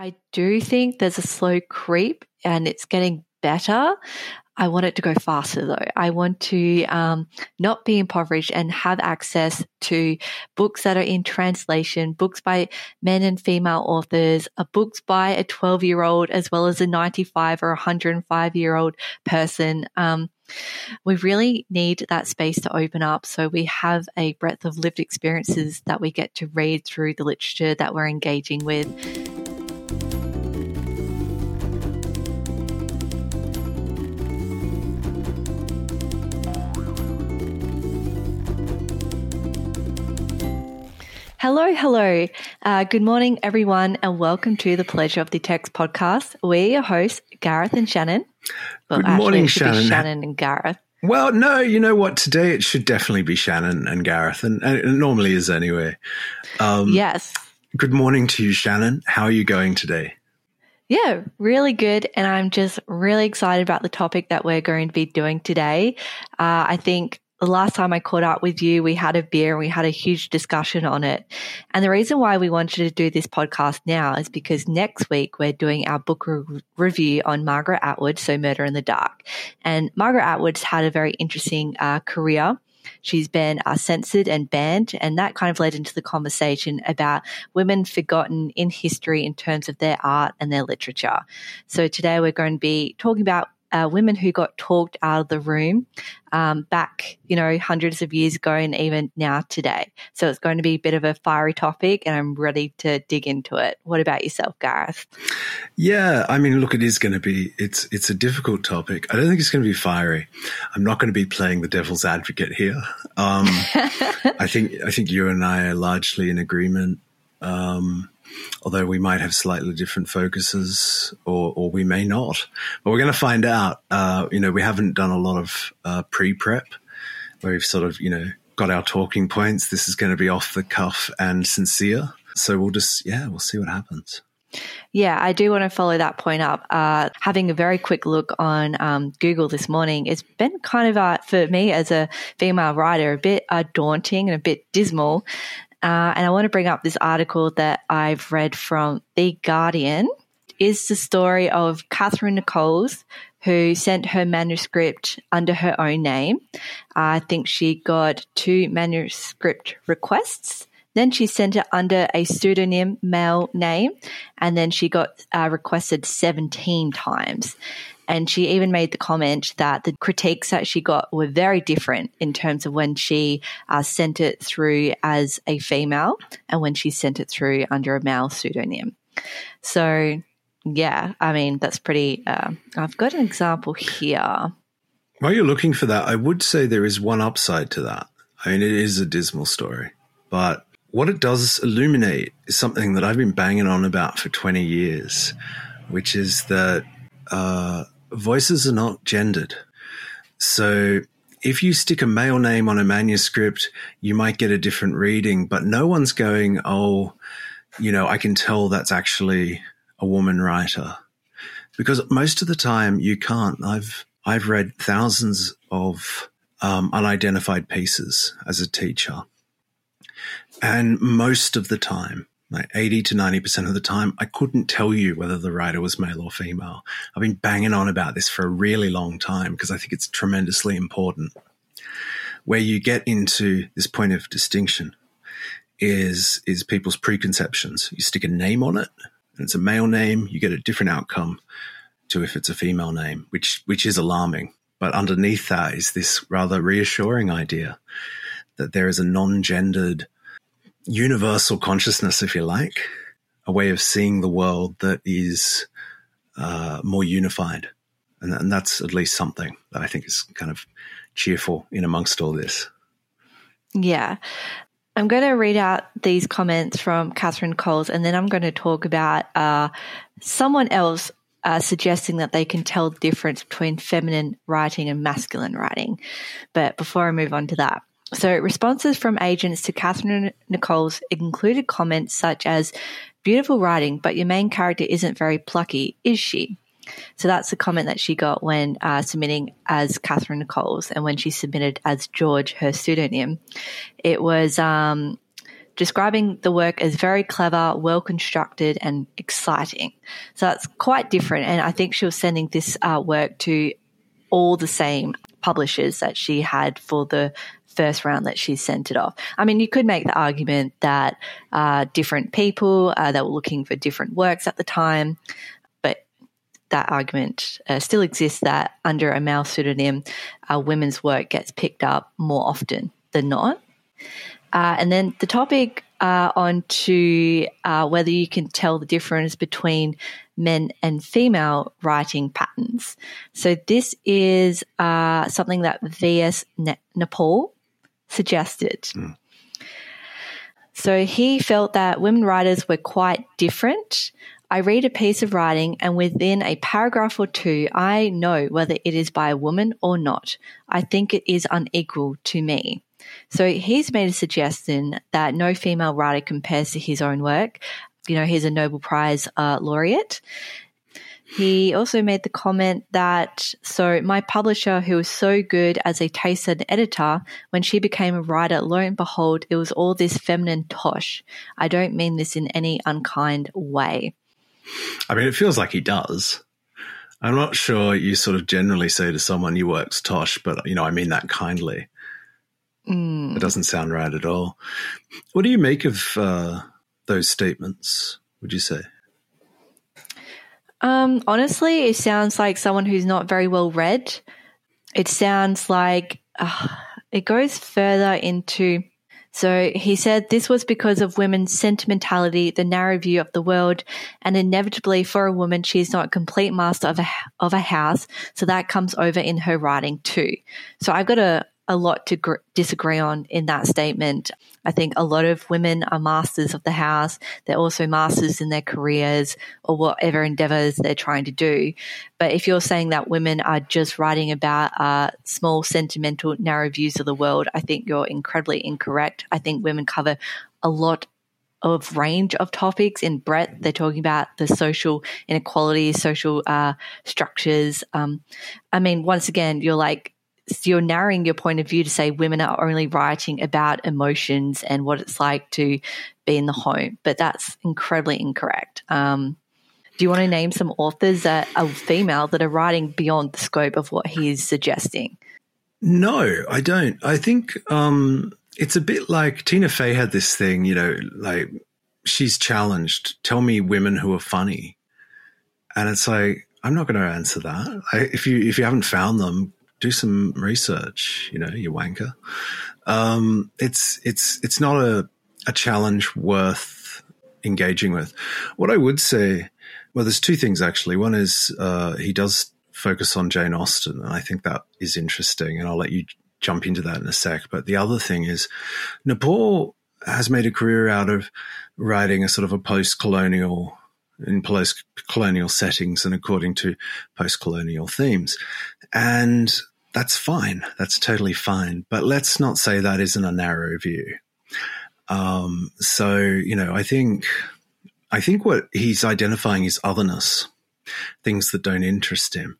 I do think there's a slow creep and it's getting better. I want it to go faster though. I want to not be impoverished and have access to books that are in translation, books by men and female authors, books by a 12-year-old as well as a 95 or 105-year-old person. We really need that space to open up so we have a breadth of lived experiences that we get to read through the literature that we're engaging with. Hello. Good morning, everyone, and welcome to the Pleasure of the Text podcast. We're your hosts, Gareth and Shannon. Well, good morning, Shannon. Shannon and Gareth. Well, no, you know what? Today it should definitely be Shannon and Gareth, and it normally is anyway. Yes. Good morning to you, Shannon. How are you going today? Yeah, really good. And I'm just really excited about the topic that we're going to be doing today. I think the last time I caught up with you, we had a beer and we had a huge discussion on it. And the reason why we wanted to do this podcast now is because next week we're doing our book review on Margaret Atwood, so Murder in the Dark. And Margaret Atwood's had a very interesting career. She's been censored and banned, and that kind of led into the conversation about women forgotten in history in terms of their art and their literature. So today we're going to be talking about women who got talked out of the room back, hundreds of years ago and even now today. So it's going to be a bit of a fiery topic and I'm ready to dig into it. What about yourself, Gareth? Yeah, I mean, look, it's a difficult topic. I don't think it's going to be fiery. I'm not going to be playing the devil's advocate here. I think you and I are largely in agreement. Although we might have slightly different focuses or we may not. But we're going to find out. We haven't done a lot of pre-prep where we've sort of, got our talking points. This is going to be off the cuff and sincere. So we'll just, we'll see what happens. Yeah, I do want to follow that point up. Having a very quick look on Google this morning, it's been kind of, for me as a female writer, a bit daunting and a bit dismal. And I want to bring up this article that I've read from The Guardian. It's the story of Catherine Nichols, who sent her manuscript under her own name. I think she got 2 manuscript requests. Then she sent it under a pseudonym male name, and then she got requested 17 times. And she even made the comment that the critiques that she got were very different in terms of when she sent it through as a female and when she sent it through under a male pseudonym. So, yeah, I mean, that's pretty I've got an example here. While you're looking for that, I would say there is one upside to that. I mean, it is a dismal story, but what it does illuminate is something that I've been banging on about for 20 years, which is that voices are not gendered. So if you stick a male name on a manuscript, you might get a different reading, but no one's going, I can tell that's actually a woman writer. Because most of the time you can't. I've read thousands of unidentified pieces as a teacher. And most of the time, like 80 to 90% of the time, I couldn't tell you whether the writer was male or female. I've been banging on about this for a really long time because I think it's tremendously important. Where you get into this point of distinction is people's preconceptions. You stick a name on it and it's a male name, you get a different outcome to if it's a female name, which is alarming. But underneath that is this rather reassuring idea that there is a non-gendered universal consciousness, if you like, a way of seeing the world that is more unified. And that's at least something that I think is kind of cheerful in amongst all this. Yeah. I'm going to read out these comments from Catherine Coles, and then I'm going to talk about someone else suggesting that they can tell the difference between feminine writing and masculine writing. But before I move on to that, so responses from agents to Catherine Nichols included comments such as, "Beautiful writing, but your main character isn't very plucky, is she?" So that's the comment that she got when submitting as Catherine Nichols and when she submitted as George, her pseudonym. It was describing the work as very clever, well-constructed and exciting. So that's quite different, and I think she was sending this work to all the same publishers that she had for the first round that she sent it off. I mean, you could make the argument that different people that were looking for different works at the time, but that argument still exists that under a male pseudonym, women's work gets picked up more often than not. And then the topic on to whether you can tell the difference between men and female writing patterns. So this is something that VS Naipaul suggested. Mm. So he felt that women writers were quite different. I read a piece of writing and within a paragraph or two, I know whether it is by a woman or not. I think it is unequal to me. So he's made a suggestion that no female writer compares to his own work. You know, he's a Nobel Prize laureate. He also made the comment that, so my publisher who was so good as a taster and editor, when she became a writer, lo and behold, it was all this feminine tosh. I don't mean this in any unkind way. I mean, it feels like he does. I'm not sure you sort of generally say to someone, your work's tosh, but, you know, I mean that kindly. Mm. It doesn't sound right at all. What do you make of those statements, would you say? Honestly, it sounds like someone who's not very well read. It sounds like it goes further into... So he said this was because of women's sentimentality, the narrow view of the world, and inevitably for a woman, she's not a complete master of a house, so that comes over in her writing too. So I've got a lot to disagree on in that statement. I think a lot of women are masters of the house. They're also masters in their careers or whatever endeavors they're trying to do. But if you're saying that women are just writing about small, sentimental, narrow views of the world, I think you're incredibly incorrect. I think women cover a lot of range of topics in breadth. They're talking about the social inequalities, social structures. I mean, once again, you're narrowing your point of view to say women are only writing about emotions and what it's like to be in the home, but that's incredibly incorrect. Do you want to name some authors that are female that are writing beyond the scope of what he is suggesting? No, I don't. I think it's a bit like Tina Fey had this thing, you know, like she's challenged, tell me women who are funny. And it's like, I'm not going to answer that. If you haven't found them, do some research, you know, you wanker. It's not a challenge worth engaging with. What I would say, well, there's two things actually. One is he does focus on Jane Austen, and I think that is interesting, and I'll let you jump into that in a sec. But the other thing is Naipaul has made a career out of writing a sort of a post-colonial, in post-colonial settings and according to post-colonial themes. And that's fine. That's totally fine. But let's not say that isn't a narrow view. So, you know, I think what he's identifying is otherness, things that don't interest him.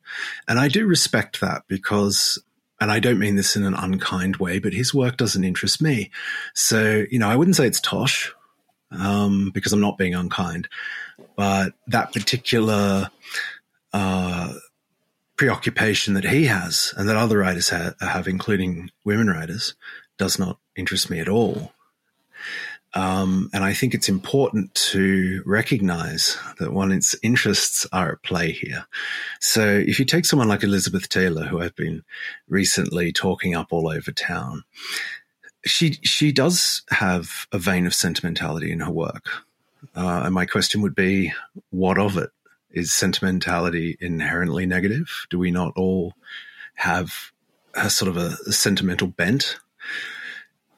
And I do respect that because, and I don't mean this in an unkind way, but his work doesn't interest me. So, you know, I wouldn't say it's tosh because I'm not being unkind. But that particular preoccupation that he has and that other writers have, including women writers, does not interest me at all. And I think it's important to recognize that one's interests are at play here. So if you take someone like Elizabeth Taylor, who I've been recently talking up all over town, she does have a vein of sentimentality in her work. And my question would be, what of it? Is sentimentality inherently negative? Do we not all have a sort of a sentimental bent?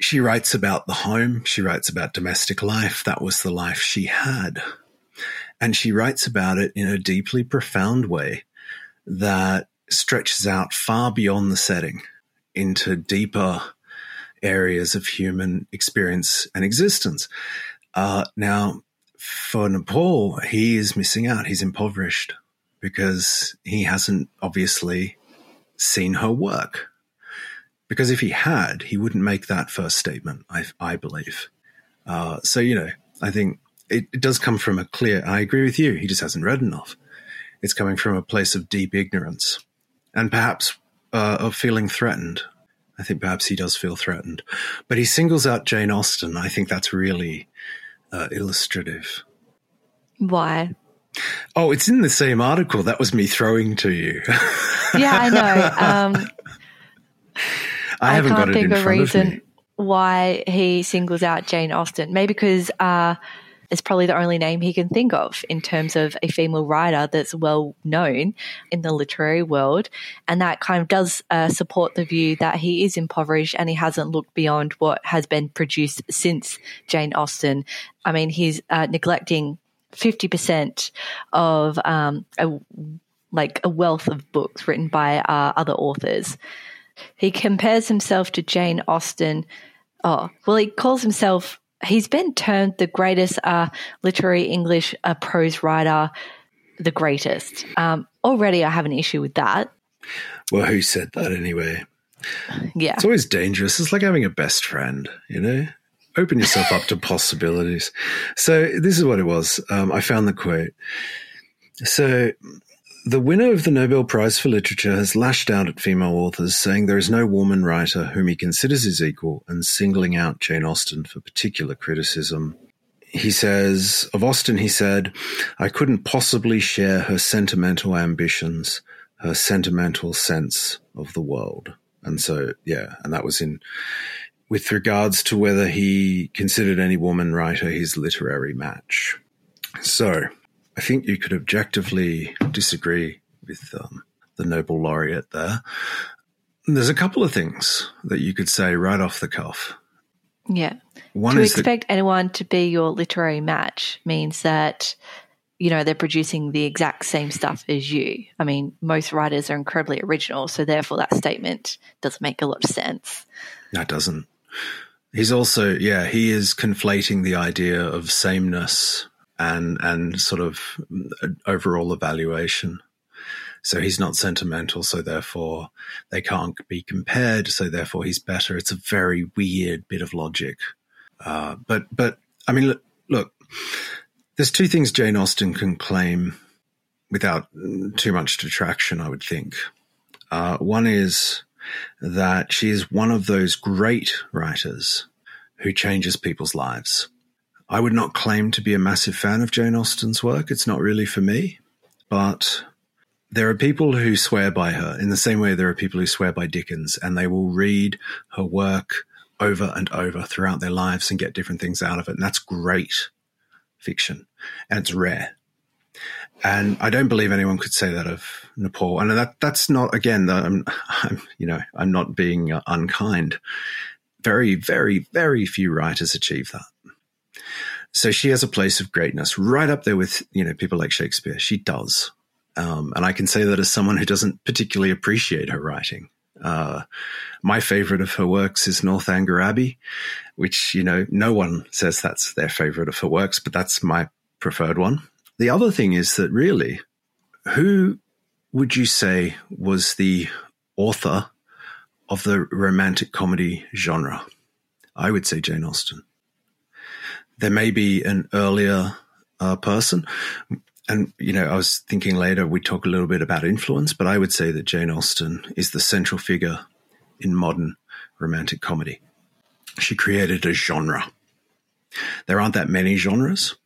She writes about the home. She writes about domestic life. That was the life she had. And she writes about it in a deeply profound way that stretches out far beyond the setting into deeper areas of human experience and existence. Now, for Naipaul, he is missing out. He's impoverished because he hasn't obviously seen her work. Because if he had, he wouldn't make that first statement, I believe. So, you know, I think it does come from a clear, I agree with you, he just hasn't read enough. It's coming from a place of deep ignorance and perhaps of feeling threatened. I think perhaps he does feel threatened. But he singles out Jane Austen. I think that's really illustrative. Why? Oh, it's in the same article. That was me throwing to you. Yeah, I know. I haven't got it in front of me. Why he singles out Jane Austen. Maybe because it's probably the only name he can think of in terms of a female writer that's well known in the literary world, and that kind of does support the view that he is impoverished and he hasn't looked beyond what has been produced since Jane Austen. I mean, he's neglecting 50% of a wealth of books written by other authors. He compares himself to Jane Austen. Oh, well, he calls himself, he's been termed the greatest literary English prose writer, the greatest. Already I have an issue with that. Well, who said that anyway? Yeah. It's always dangerous. It's like having a best friend, you know? Open yourself up to possibilities. So this is what it was. I found the quote. So... The winner of the Nobel Prize for Literature has lashed out at female authors, saying there is no woman writer whom he considers his equal, and singling out Jane Austen for particular criticism. He says, of Austen, he said, I couldn't possibly share her sentimental ambitions, her sentimental sense of the world. And so, yeah, and that was in, with regards to whether he considered any woman writer his literary match. So... I think you could objectively disagree with the Nobel laureate there. There's a couple of things that you could say right off the cuff. Yeah. One is to expect anyone to be your literary match means that, you know, they're producing the exact same stuff as you. I mean, most writers are incredibly original, so therefore that statement doesn't make a lot of sense. That doesn't. He's also, yeah, he is conflating the idea of sameness and sort of overall evaluation. So he's not sentimental, so therefore they can't be compared, so therefore he's better. It's a very weird bit of logic. But I mean, look, there's two things Jane Austen can claim without too much detraction, I would think. One is that she is one of those great writers who changes people's lives. I would not claim to be a massive fan of Jane Austen's work. It's not really for me. But there are people who swear by her in the same way there are people who swear by Dickens, and they will read her work over and over throughout their lives and get different things out of it. And that's great fiction. And it's rare. And I don't believe anyone could say that of Naipaul. And that's not, again, I'm not being unkind. Very, very, very few writers achieve that. So she has a place of greatness right up there with, you know, people like Shakespeare. She does. And I can say that as someone who doesn't particularly appreciate her writing. My favorite of her works is Northanger Abbey, which, you know, no one says that's their favorite of her works, but that's my preferred one. The other thing is that really, who would you say was the author of the romantic comedy genre? I would say Jane Austen. There may be an earlier person. And, you know, I was thinking later we talk a little bit about influence, but I would say that Jane Austen is the central figure in modern romantic comedy. She created a genre. There aren't that many genres.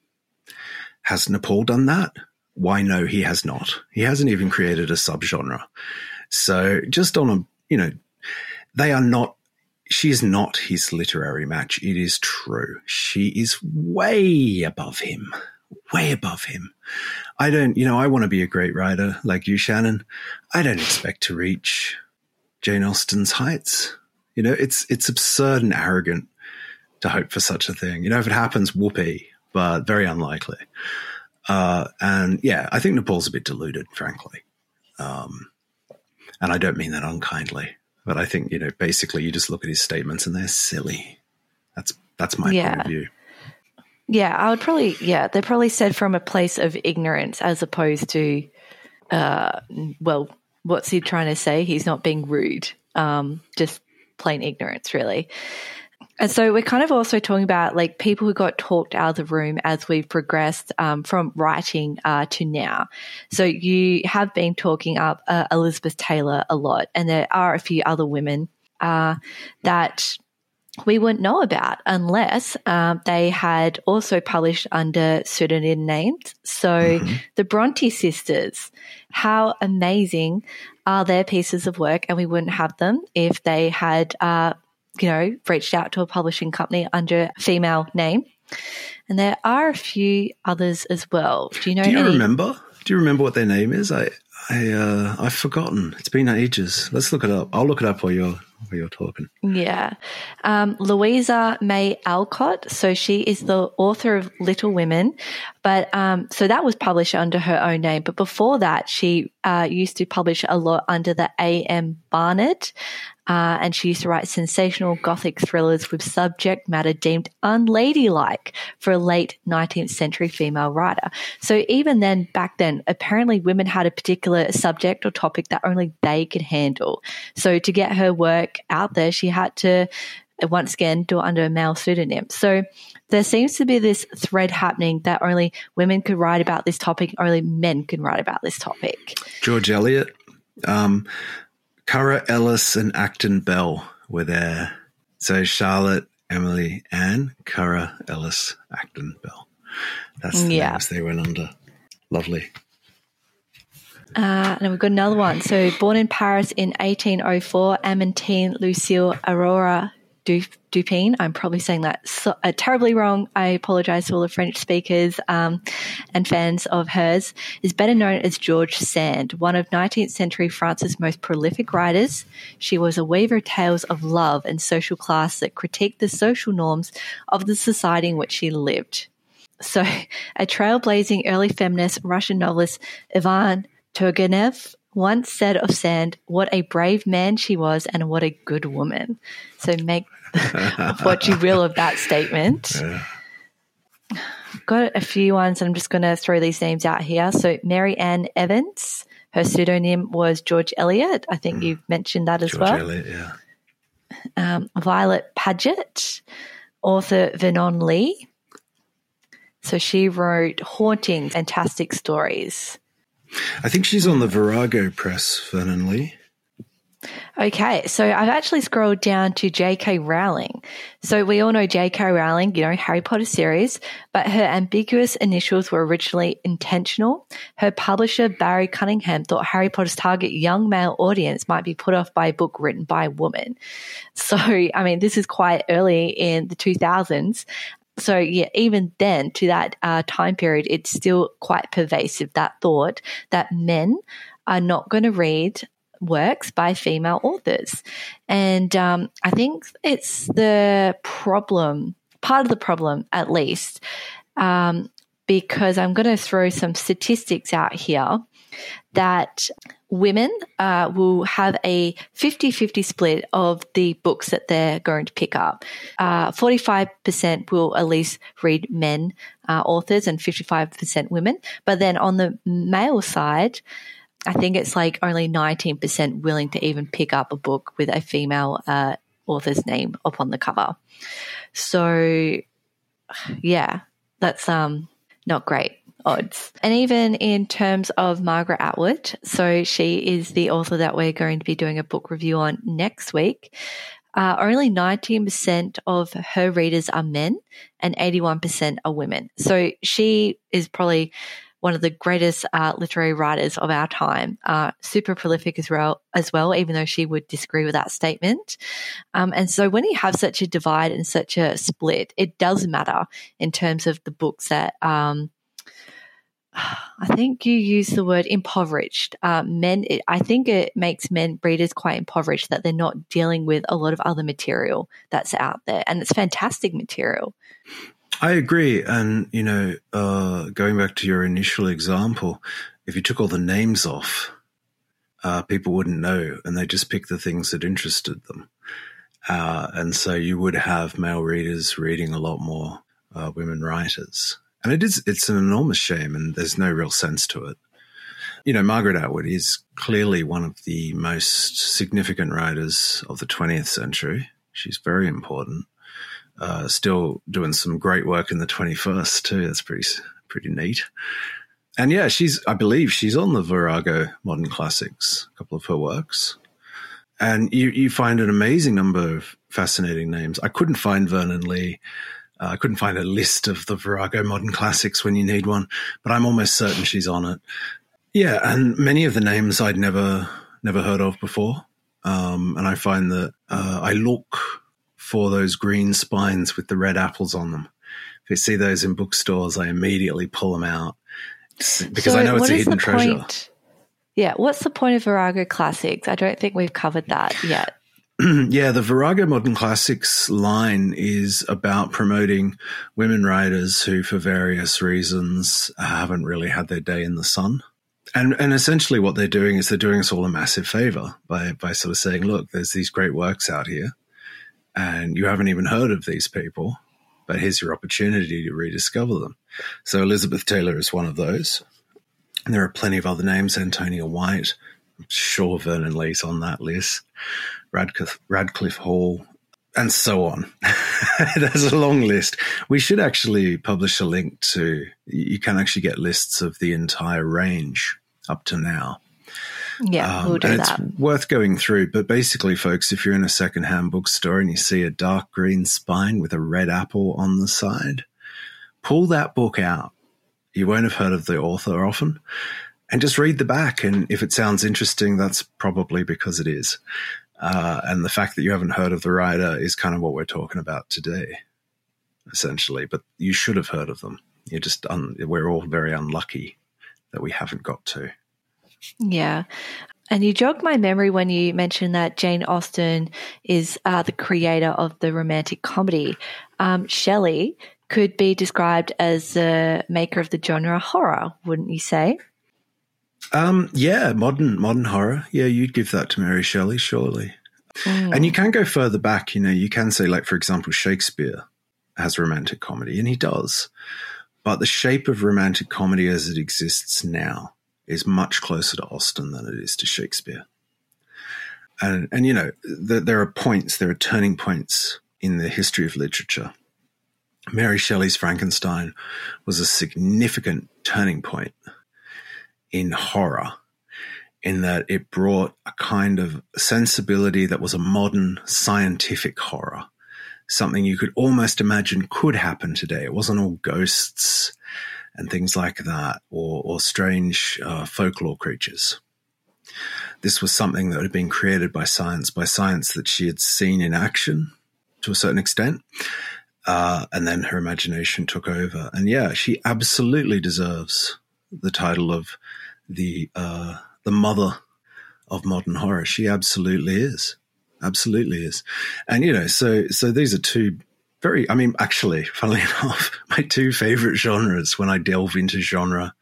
Has Naipaul done that? Why, no, he has not. He hasn't even created a subgenre. So just on a, you know, they are not. She is not his literary match. It is true. She is way above him, way above him. I don't, you know, I want to be a great writer like you, Shannon. I don't expect to reach Jane Austen's heights. You know, it's absurd and arrogant to hope for such a thing. You know, if it happens, whoopee, but very unlikely. And yeah, I think Naipaul's a bit deluded, frankly. And I don't mean that unkindly. But I think, you know, basically you just look at his statements and they're silly. That's my point of view. Yeah, I would probably, they're probably said from a place of ignorance as opposed to, well, what's he trying to say? He's not being rude, just plain ignorance, really. And so we're kind of also talking about like people who got talked out of the room as we've progressed from writing to now. So you have been talking up Elizabeth Taylor a lot, and there are a few other women that we wouldn't know about unless they had also published under pseudonym names. So the Bronte sisters, how amazing are their pieces of work, and we wouldn't have them if they had reached out to a publishing company under a female name. And there are a few others as well. Do you remember what their name is? I've forgotten. It's been ages. Let's look it up. I'll look it up while you're talking. Yeah. Louisa May Alcott. So she is the author of Little Women. But so that was published under her own name. But before that, she used to publish a lot under the A.M. Barnett. And she used to write sensational gothic thrillers with subject matter deemed unladylike for a late 19th century female writer. So even then, back then, apparently women had a particular subject or topic that only they could handle. So to get her work out there, she had to, once again, do it under a male pseudonym. So there seems to be this thread happening that only women could write about this topic, only men can write about this topic. George Eliot, Cara Ellis and Acton Bell were there. So Charlotte, Emily, Anne, Cara Ellis, Acton Bell. That's the names they went under. Lovely. And we've got another one. So born in Paris in 1804, Amantine Lucille Aurora Dupin. I'm probably saying that terribly wrong. I apologize to all the French speakers and fans of hers, is better known as George Sand, one of 19th century France's most prolific writers. She was a weaver of tales of love and social class that critiqued the social norms of the society in which she lived. So a trailblazing early feminist Russian novelist Ivan Turgenev once said of Sand, "What a brave man she was and what a good woman." So make of what you will of that statement. Yeah. Got a few ones. I'm just going to throw these names out here. So Mary Ann Evans, her pseudonym was George Eliot. I think you've mentioned that as George well. George Eliot, yeah. Violet Paget, author Vernon Lee. So she wrote haunting, fantastic stories. I think she's on the Virago press, Vernon Lee. Okay, so I've actually scrolled down to J.K. Rowling. So we all know J.K. Rowling, Harry Potter series, but her ambiguous initials were originally intentional. Her publisher, Barry Cunningham, thought Harry Potter's target young male audience might be put off by a book written by a woman. So, I mean, this is quite early in the 2000s. So, yeah, even then, to that time period, it's still quite pervasive, that thought that men are not going to read works by female authors. And I think it's the problem, part of the problem at least, because I'm going to throw some statistics out here that women will have a 50-50 split of the books that they're going to pick up. 45% will at least read men authors and 55% women. But then on the male side, I think it's like only 19% willing to even pick up a book with a female author's name upon the cover. So, yeah, that's not great odds. And even in terms of Margaret Atwood, so she is the author that we're going to be doing a book review on next week, only 19% of her readers are men and 81% are women. So she is probably one of the greatest literary writers of our time, super prolific as well, even though she would disagree with that statement. And so when you have such a divide and such a split, it does matter in terms of the books that I think you use the word impoverished. I think it makes men readers quite impoverished that they're not dealing with a lot of other material that's out there, and it's fantastic material. I agree. And, going back to your initial example, if you took all the names off, people wouldn't know and they just pick the things that interested them. And so you would have male readers reading a lot more women writers. And it's an enormous shame and there's no real sense to it. Margaret Atwood is clearly one of the most significant writers of the 20th century. She's very important. still doing some great work in the 21st too. That's pretty neat. And yeah, I believe she's on the Virago Modern Classics, a couple of her works. And you find an amazing number of fascinating names. I couldn't find Vernon Lee. I couldn't find a list of the Virago Modern Classics when you need one, but I'm almost certain she's on it. Yeah, and many of the names I'd never heard of before. And I find that I look for those green spines with the red apples on them. If you see those in bookstores, I immediately pull them out because I know it's a hidden treasure. Yeah, what's the point of Virago Classics? I don't think we've covered that yet. Yeah, the Virago Modern Classics line is about promoting women writers who, for various reasons, haven't really had their day in the sun. And essentially what they're doing is they're doing us all a massive favor by sort of saying, look, there's these great works out here and you haven't even heard of these people, but here's your opportunity to rediscover them. So Elizabeth Taylor is one of those. And there are plenty of other names, Antonia White. I'm sure Vernon Lee's on that list, Radcliffe Hall, and so on. There's a long list. We should actually publish a link to, you can actually get lists of the entire range up to now. Yeah, we'll do that. It's worth going through. But basically, folks, if you're in a secondhand bookstore and you see a dark green spine with a red apple on the side, pull that book out. You won't have heard of the author often. And just read the back, and if it sounds interesting, that's probably because it is. And the fact that you haven't heard of the writer is kind of what we're talking about today, essentially. But you should have heard of them. You're just we're all very unlucky that we haven't got to. Yeah. And you jogged my memory when you mentioned that Jane Austen is the creator of the romantic comedy. Shelley could be described as the maker of the genre horror, wouldn't you say? Yeah, modern horror. Yeah, you'd give that to Mary Shelley, surely. Mm. And you can go further back, you know, you can say, like, for example, Shakespeare has romantic comedy, and he does. But the shape of romantic comedy as it exists now is much closer to Austen than it is to Shakespeare. And you know, there are turning points in the history of literature. Mary Shelley's Frankenstein was a significant turning point in horror, in that it brought a kind of sensibility that was a modern scientific horror, something you could almost imagine could happen today. It wasn't all ghosts and things like that, or strange folklore creatures. This was something that had been created by science that she had seen in action to a certain extent, and then her imagination took over. And yeah, she absolutely deserves the title of the mother of modern horror. She absolutely is. And, you know, so these are two very, I mean, actually, funnily enough, my two favorite genres when I delve into genre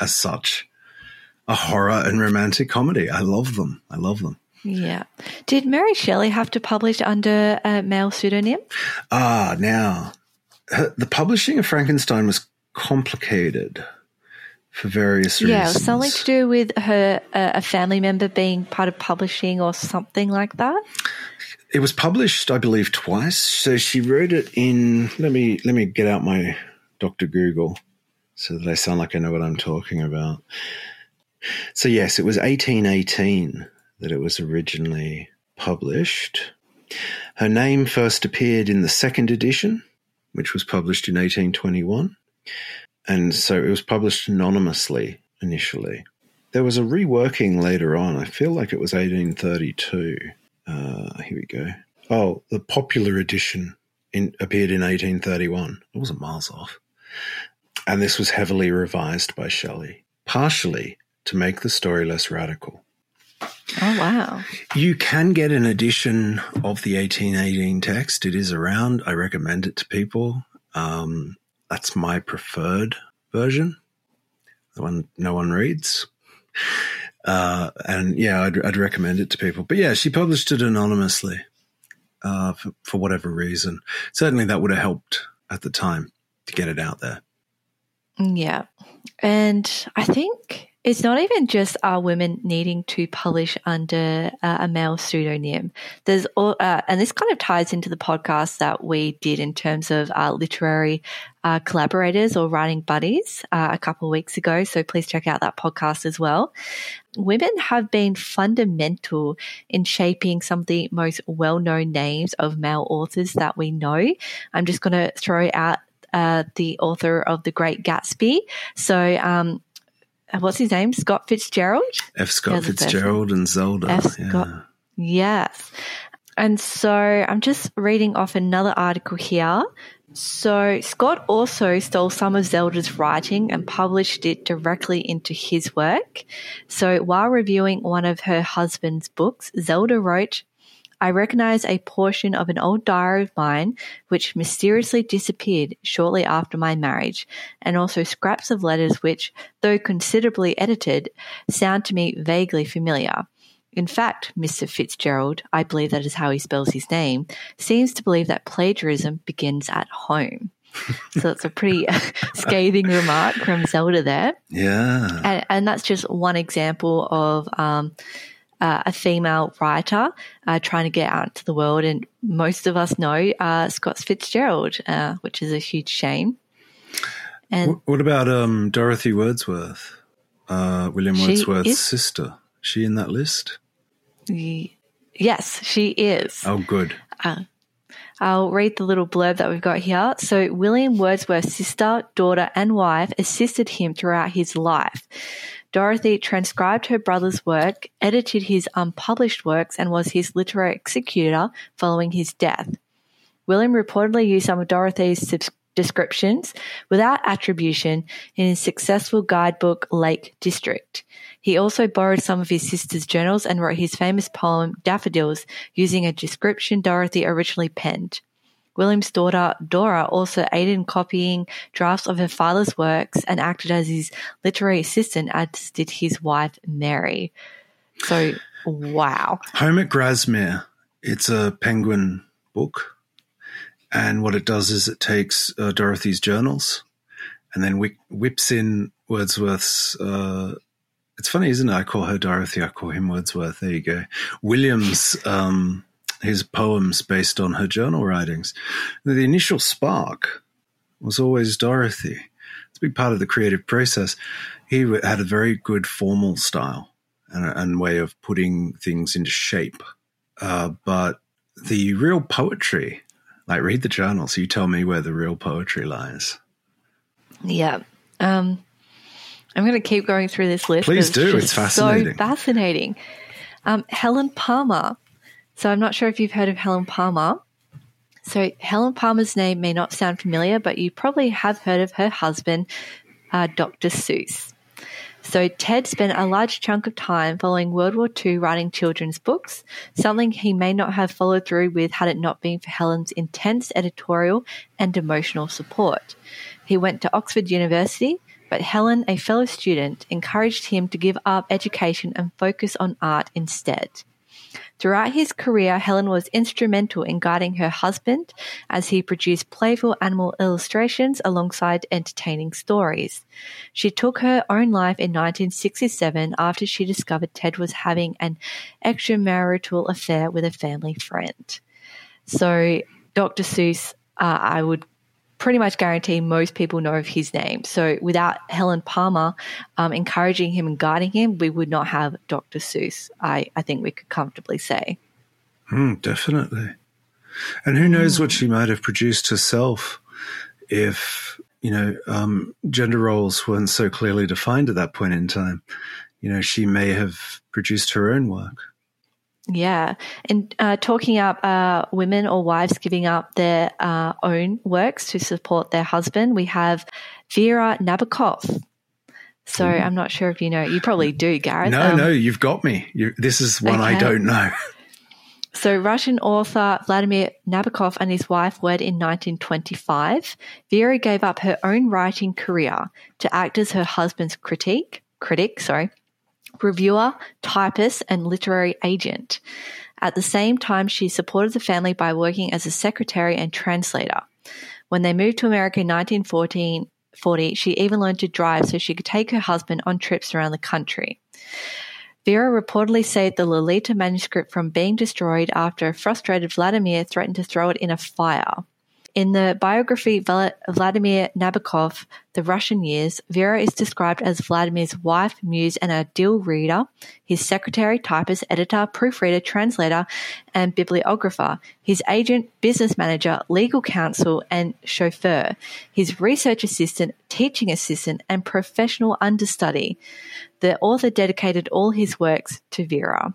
as such are horror and romantic comedy. I love them. Yeah. Did Mary Shelley have to publish under a male pseudonym? Now, the publishing of Frankenstein was complicated for various reasons. Yeah, it was something to do with her, a family member being part of publishing or something like that. It was published, I believe, twice. So she wrote it in, let me get out my Dr. Google so that I sound like I know what I'm talking about. So yes, it was 1818 that it was originally published. Her name first appeared in the second edition, which was published in 1821. And so it was published anonymously initially. There was a reworking later on. I feel like it was 1832. Here we go. Oh, the popular edition appeared in 1831. It wasn't miles off. And this was heavily revised by Shelley, partially to make the story less radical. Oh, wow. You can get an edition of the 1818 text. It is around. I recommend it to people. That's my preferred version, the one no one reads. And, yeah, I'd recommend it to people. But, yeah, she published it anonymously for whatever reason. Certainly that would have helped at the time to get it out there. Yeah. And I think It's not even just our women needing to publish under a male pseudonym. There's all, and this kind of ties into the podcast that we did in terms of our literary collaborators or writing buddies a couple of weeks ago. So please check out that podcast as well. Women have been fundamental in shaping some of the most well-known names of male authors that we know. I'm just going to throw out the author of The Great Gatsby. So, what's his name? Scott Fitzgerald? F. Scott Fitzgerald and Zelda. F. Scott, yes. And so I'm just reading off another article here. So Scott also stole some of Zelda's writing and published it directly into his work. So while reviewing one of her husband's books, Zelda wrote, "I recognize a portion of an old diary of mine which mysteriously disappeared shortly after my marriage, and also scraps of letters which, though considerably edited, sound to me vaguely familiar. In fact, Mr. Fitzgerald, I believe that is how he spells his name, seems to believe that plagiarism begins at home." So it's a pretty scathing remark from Zelda there. Yeah. And that's just one example of a female writer trying to get out into the world, and most of us know Scott Fitzgerald, which is a huge shame. And what about Dorothy Wordsworth, William Wordsworth's sister? Is she in that list? Yes, she is. Oh, good. I'll read the little blurb that we've got here. So William Wordsworth's sister, daughter and wife assisted him throughout his life. Dorothy transcribed her brother's work, edited his unpublished works, and was his literary executor following his death. William reportedly used some of Dorothy's descriptions without attribution in his successful guidebook, Lake District. He also borrowed some of his sister's journals and wrote his famous poem, Daffodils, using a description Dorothy originally penned. William's daughter, Dora, also aided in copying drafts of her father's works and acted as his literary assistant, as did his wife, Mary. So, wow. Home at Grasmere, it's a Penguin book, and what it does is it takes Dorothy's journals and then whips in Wordsworth's it's funny, isn't it? I call her Dorothy, I call him Wordsworth. There you go. William's his poems based on her journal writings. The initial spark was always Dorothy. It's a big part of the creative process. He had a very good formal style and way of putting things into shape. But the real poetry, like read the journals, you tell me where the real poetry lies. Yeah. I'm going to keep going through this list. Please do. It's fascinating. So fascinating. Helen Palmer. So I'm not sure if you've heard of Helen Palmer. So Helen Palmer's name may not sound familiar, but you probably have heard of her husband, Dr. Seuss. So Ted spent a large chunk of time following World War II writing children's books, something he may not have followed through with had it not been for Helen's intense editorial and emotional support. He went to Oxford University, but Helen, a fellow student, encouraged him to give up education and focus on art instead. Throughout his career, Helen was instrumental in guiding her husband as he produced playful animal illustrations alongside entertaining stories. She took her own life in 1967 after she discovered Ted was having an extramarital affair with a family friend. So Dr. Seuss, I would pretty much guarantee most people know of his name. So without Helen Palmer encouraging him and guiding him, we would not have Dr. Seuss, I think we could comfortably say. Definitely. And who knows what she might have produced herself if, gender roles weren't so clearly defined at that point in time. She may have produced her own work. Yeah, and talking up women or wives giving up their own works to support their husband, we have Vera Nabokov. So I'm not sure if you know. You probably do, Gareth. No, you've got me. This is one okay. I don't know. So Russian author Vladimir Nabokov and his wife wed in 1925. Vera gave up her own writing career to act as her husband's critic, reviewer, typist, and literary agent. At the same time, she supported the family by working as a secretary and translator. When they moved to America in 1914, 40, she even learned to drive so she could take her husband on trips around the country. Vera reportedly saved the Lolita manuscript from being destroyed after a frustrated Vladimir threatened to throw it in a fire. In the biography Vladimir Nabokov, The Russian Years, Vera is described as Vladimir's wife, muse, and ideal reader, his secretary, typist, editor, proofreader, translator, and bibliographer, his agent, business manager, legal counsel, and chauffeur, his research assistant, teaching assistant, and professional understudy. The author dedicated all his works to Vera.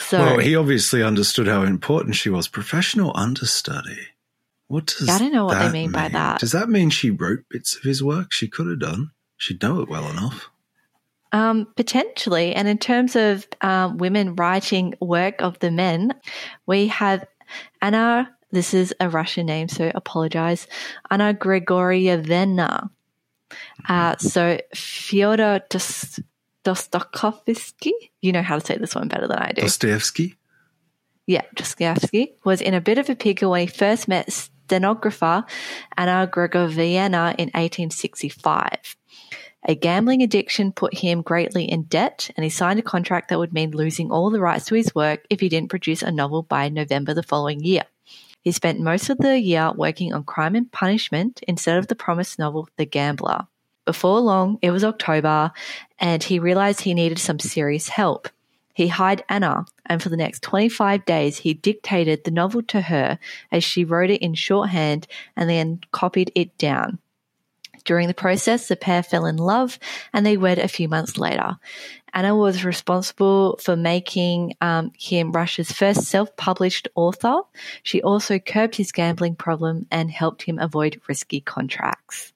So, well, he obviously understood how important she was. Professional understudy. What does that mean? I don't know what they mean by that. Does that mean she wrote bits of his work? She could have done. She'd know it well enough. Potentially. And in terms of women writing work of the men, we have Anna, this is a Russian name, so apologize, Anna Grigoryevna. So Fyodor Dostoevsky, you know how to say this one better than I do. Dostoevsky? Yeah, Dostoevsky was in a bit of a pickle when he first met stenographer Anna Grigoryevna in 1865. A gambling addiction put him greatly in debt, and he signed a contract that would mean losing all the rights to his work if he didn't produce a novel by November the following year. He spent most of the year working on Crime and Punishment instead of the promised novel The Gambler. Before long, it was October, and he realized he needed some serious help. He hired Anna, and for the next 25 days, he dictated the novel to her as she wrote it in shorthand and then copied it down. During the process, the pair fell in love, and they wed a few months later. Anna was responsible for making him Russia's first self-published author. She also curbed his gambling problem and helped him avoid risky contracts.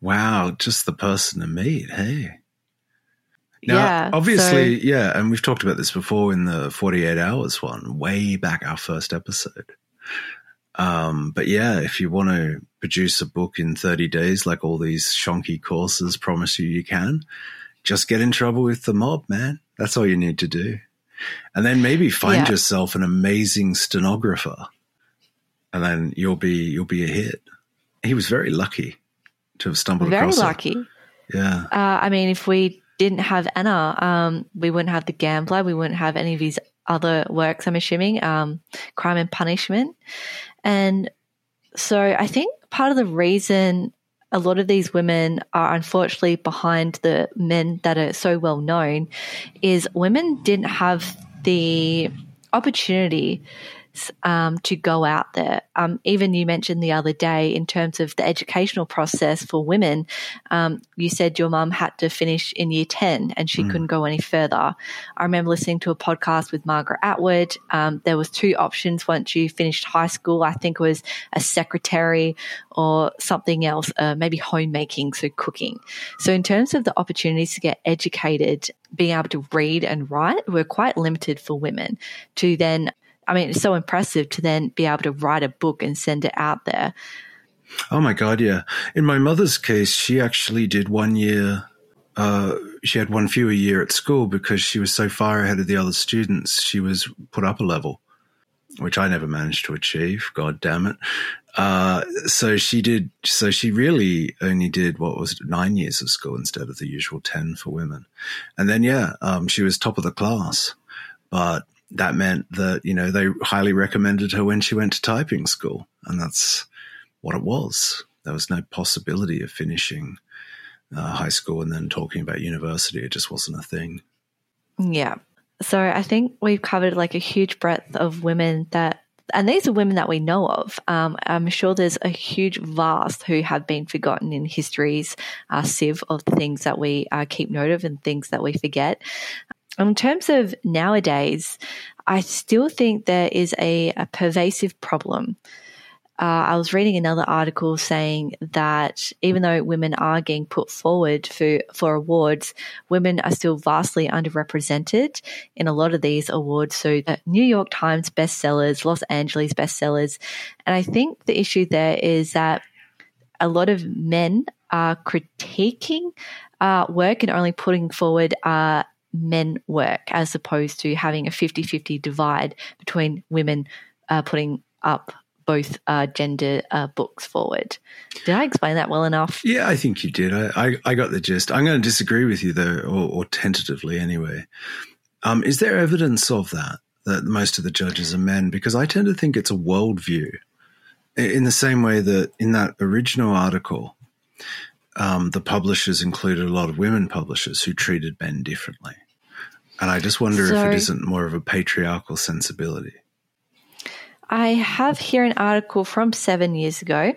Wow, just the person to meet, hey. Now, yeah, obviously, and we've talked about this before in the 48 Hours one, way back our first episode. But yeah, if you want to produce a book in 30 days, like all these shonky courses promise you can, just get in trouble with the mob, man. That's all you need to do. And then maybe find yourself an amazing stenographer, and then you'll be a hit. He was very lucky to have stumbled across her. Very lucky. Yeah. I mean, if we didn't have Anna, we wouldn't have The Gambler. We wouldn't have any of his other works, I'm assuming, Crime and Punishment. And so I think part of the reason a lot of these women are unfortunately behind the men that are so well known is women didn't have the opportunity to go out there. Even you mentioned the other day in terms of the educational process for women, you said your mum had to finish in year 10 and she couldn't go any further. I remember listening to a podcast with Margaret Atwood. There was two options once you finished high school. I think it was a secretary or something else, maybe homemaking, so cooking. So in terms of the opportunities to get educated, being able to read and write were quite limited for women to then it's so impressive to then be able to write a book and send it out there. Oh, my God, yeah. In my mother's case, she actually did 1 year. She had one fewer year at school because she was so far ahead of the other students. She was put up a level, which I never managed to achieve. God damn it. So she really only did, 9 years of school instead of the usual 10 for women. And then, she was top of the class. But that meant that, they highly recommended her when she went to typing school. And that's what it was. There was no possibility of finishing high school and then talking about university. It just wasn't a thing. Yeah. So I think we've covered a huge breadth of women and these are women that we know of. I'm sure there's a huge vast who have been forgotten in history's sieve of things that we keep note of and things that we forget. In terms of nowadays, I still think there is a pervasive problem. I was reading another article saying that even though women are getting put forward for awards, women are still vastly underrepresented in a lot of these awards. So the New York Times bestsellers, Los Angeles bestsellers. And I think the issue there is that a lot of men are critiquing work and only putting forward men work as opposed to having a 50-50 divide between women putting up both gender books forward. Did I explain that well enough? Yeah, I think you did. I got the gist. I'm going to disagree with you, though, or tentatively anyway. Is there evidence of that most of the judges are men? Because I tend to think it's a worldview in the same way that in that original article, the publishers included a lot of women publishers who treated men differently. And I just wonder if it isn't more of a patriarchal sensibility. I have here an article from 7 years ago.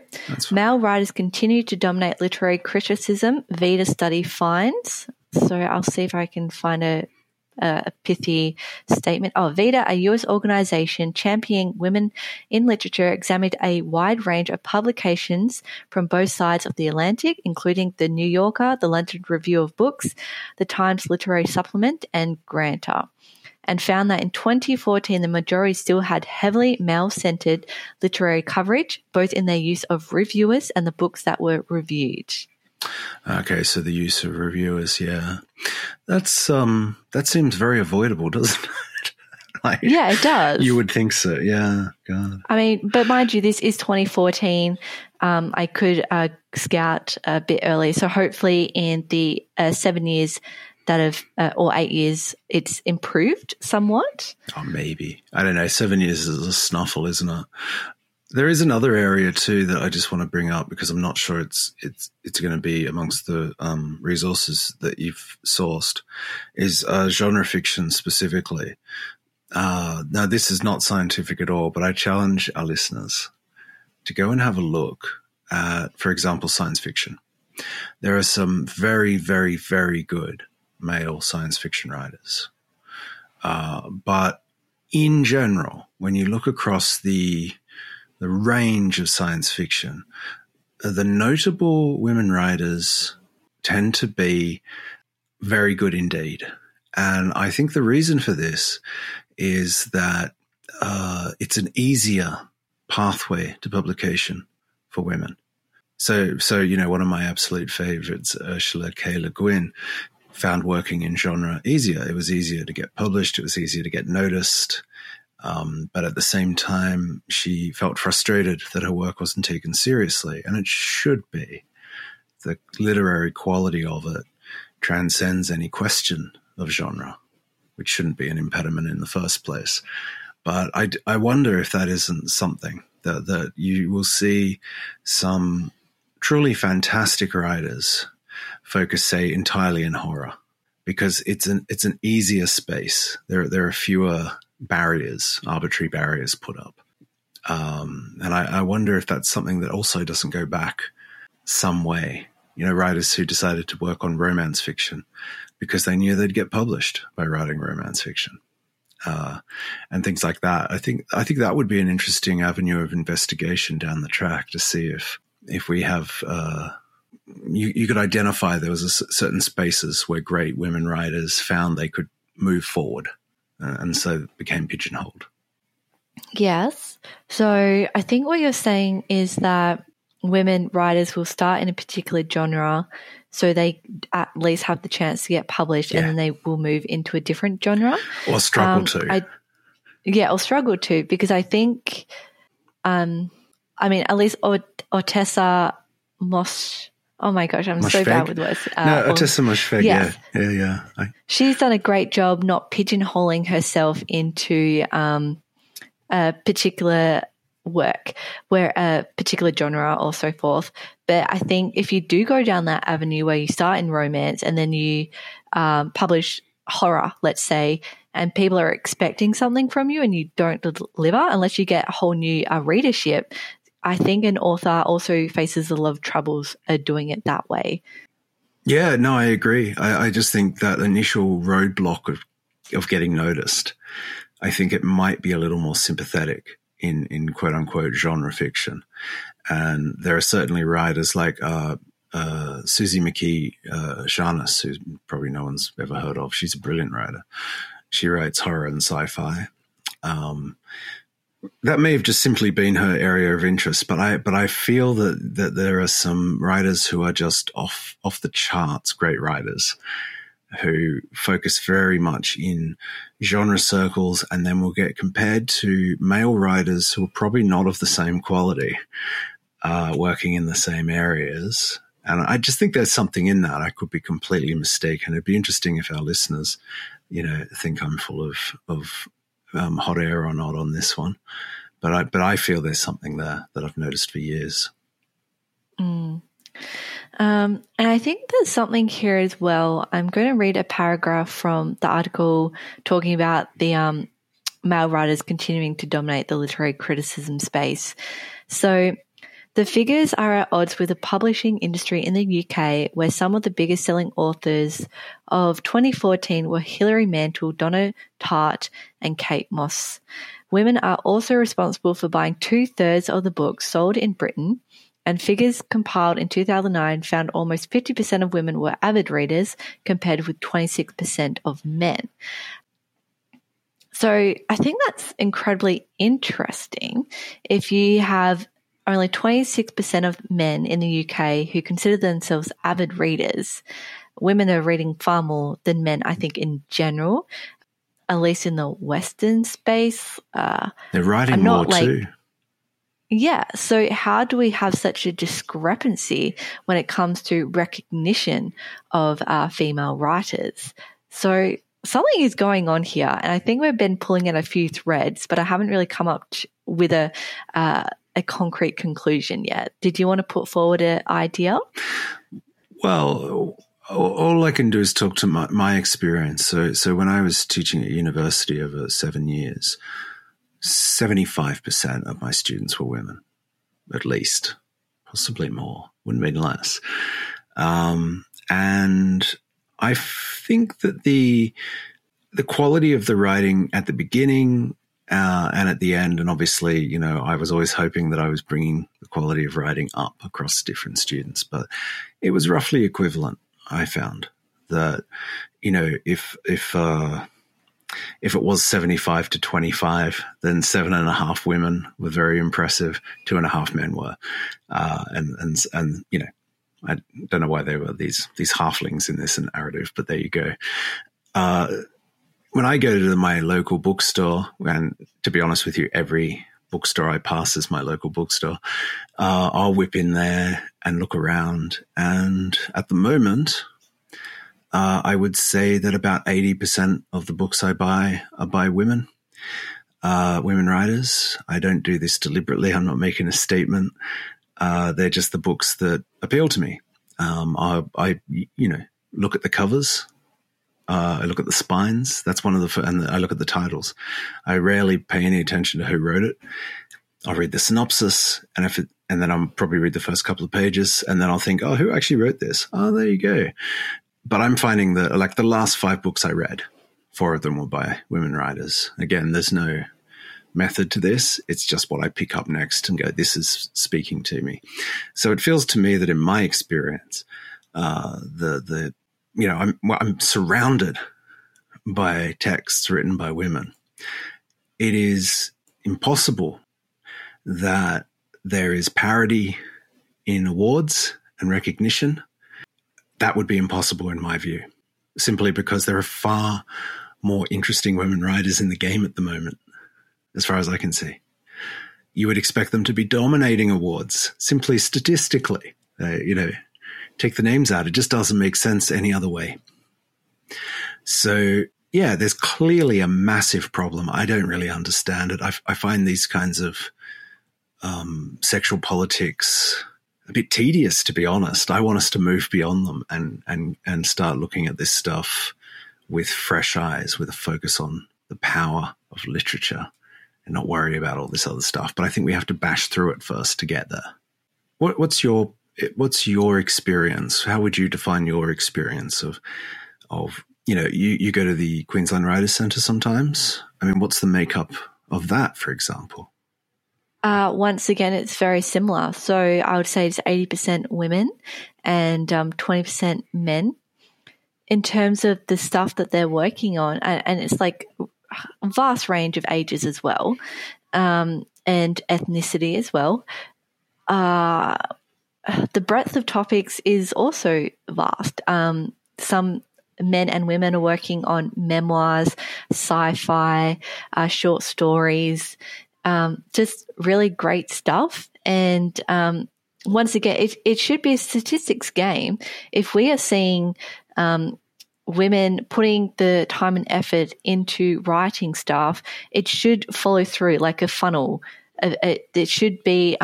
Male writers continue to dominate literary criticism, Vida study finds. So I'll see if I can find a pithy statement. Vida, a US organization championing women in literature, examined a wide range of publications from both sides of the Atlantic, including The New Yorker, The London Review of Books, The Times Literary Supplement, and Granter, and found that in 2014 the majority still had heavily male-centered literary coverage, both in their use of reviewers and the books that were reviewed. Okay, so the use of reviewers, yeah. That seems very avoidable, doesn't it? Yeah, it does. You would think so, yeah. God. I mean, but mind you, this is 2014. I could scout a bit early. So hopefully in the 7 years that have, or 8 years, it's improved somewhat. Oh, maybe. I don't know. 7 years is a snuffle, isn't it? There is another area too that I just want to bring up because I'm not sure it's going to be amongst the resources that you've sourced, is genre fiction specifically. Now, this is not scientific at all, but I challenge our listeners to go and have a look at, for example, science fiction. There are some very, very, very good male science fiction writers. But in general, when you look across the range of science fiction, the notable women writers tend to be very good indeed. And I think the reason for this is that it's an easier pathway to publication for women. So you know, one of my absolute favorites, Ursula K. Le Guin, found working in genre easier. It was easier to get published. It was easier to get noticed. But at the same time, she felt frustrated that her work wasn't taken seriously, and it should be. The literary quality of it transcends any question of genre, which shouldn't be an impediment in the first place. But I wonder if that isn't something that you will see some truly fantastic writers focus, say, entirely in horror, because it's an easier space. There are fewer barriers, arbitrary barriers put up. And I wonder if that's something that also doesn't go back some way. You know, writers who decided to work on romance fiction because they knew they'd get published by writing romance fiction, and things like that. I think that would be an interesting avenue of investigation down the track to see if we have, you could identify there was certain spaces where great women writers found they could move forward. And so became pigeonholed. Yes. So I think what you're saying is that women writers will start in a particular genre so they at least have the chance to get published, and then they will move into a different genre. Or struggle to. Or struggle to, because I think, at least Otessa Mosh. Oh my gosh, I'm so bad with words. Otessa Moshfegh, yeah. She's done a great job not pigeonholing herself into a particular work, where a particular genre or so forth. But I think if you do go down that avenue where you start in romance and then you publish horror, let's say, and people are expecting something from you and you don't deliver unless you get a whole new readership, I think an author also faces a lot of troubles doing it that way. Yeah, no, I agree. I just think that initial roadblock of getting noticed, I think it might be a little more sympathetic in quote-unquote genre fiction. And there are certainly writers like Susie McKee Sharnas, who probably no one's ever heard of. She's a brilliant writer. She writes horror and sci-fi. That may have just simply been her area of interest, but I feel that there are some writers who are just off the charts, great writers, who focus very much in genre circles and then will get compared to male writers who are probably not of the same quality, working in the same areas. And I just think there's something in that. I could be completely mistaken. It'd be interesting if our listeners, you know, think I'm full of hot air or not on this one. But I feel there's something there that I've noticed for years. Mm. And I think there's something here as well. I'm going to read a paragraph from the article talking about the male writers continuing to dominate the literary criticism space. So, the figures are at odds with the publishing industry in the UK, where some of the biggest selling authors of 2014 were Hilary Mantel, Donna Tartt, and Kate Moss. Women are also responsible for buying 2/3 of the books sold in Britain, and figures compiled in 2009 found almost 50% of women were avid readers compared with 26% of men. So I think that's incredibly interesting. If you have only 26% of men in the UK who consider themselves avid readers, women are reading far more than men, I think, in general, at least in the Western space. They're writing more too. Yeah. So how do we have such a discrepancy when it comes to recognition of female writers? So something is going on here, and I think we've been pulling at a few threads, but I haven't really come up with a concrete conclusion yet. Did you want to put forward an idea? Well, all I can do is talk to my experience. So when I was teaching at university over 7 years, 75% of my students were women, at least, possibly more, wouldn't mean less. And I think that the quality of the writing at the beginning and at the end, and obviously, you know, I was always hoping that I was bringing the quality of writing up across different students, but it was roughly equivalent. I found that, you know, if it was 75-25, then 7.5 women were very impressive, 2.5 men were, and you know, I don't know why they were these halflings in this narrative, but there you go. When I go to my local bookstore, and to be honest with you, every bookstore I pass is my local bookstore, I'll whip in there and look around, and at the moment, I would say that about 80% of the books I buy are by women, women writers. I don't do this deliberately. I'm not making a statement. They're just the books that appeal to me. I look at the covers. I look at the spines. That's one of the, and I look at the titles. I rarely pay any attention to who wrote it. I'll read the synopsis, and then I'll probably read the first couple of pages, and then I'll think, oh, who actually wrote this? Oh, there you go. But I'm finding that, like, the last 5 books I read, 4 of them were by women writers. Again, there's no method to this. It's just what I pick up next and go, this is speaking to me. So it feels to me that in my experience, I'm surrounded by texts written by women. It is impossible that there is parity in awards and recognition. That would be impossible in my view, simply because there are far more interesting women writers in the game at the moment, as far as I can see. You would expect them to be dominating awards, simply statistically. Take the names out. It just doesn't make sense any other way. So, yeah, there's clearly a massive problem. I don't really understand it. I find these kinds of sexual politics a bit tedious, to be honest. I want us to move beyond them and start looking at this stuff with fresh eyes, with a focus on the power of literature and not worry about all this other stuff. But I think we have to bash through it first to get there. What's your experience? How would you define your experience of you go to the Queensland Writers' Centre sometimes? I mean, what's the makeup of that, for example? Once again, it's very similar. So I would say it's 80% women and 20% men in terms of the stuff that they're working on. And it's like a vast range of ages as well, and ethnicity as well. The breadth of topics is also vast. Some men and women are working on memoirs, sci-fi, short stories, just really great stuff. And once again, it should be a statistics game. If we are seeing women putting the time and effort into writing stuff, it should follow through like a funnel. It should be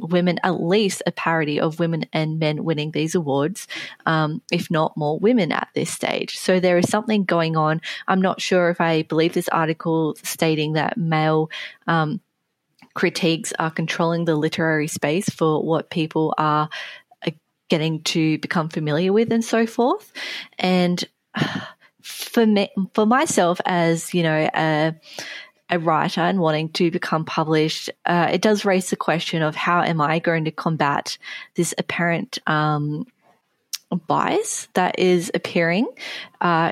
women, at least a parity of women and men winning these awards, if not more women at this stage. So there is something going on. I'm not sure if I believe this article stating that male critiques are controlling the literary space for what people are getting to become familiar with and so forth. And for myself as, you know, a writer and wanting to become published, it does raise the question of how am I going to combat this apparent bias that is appearing.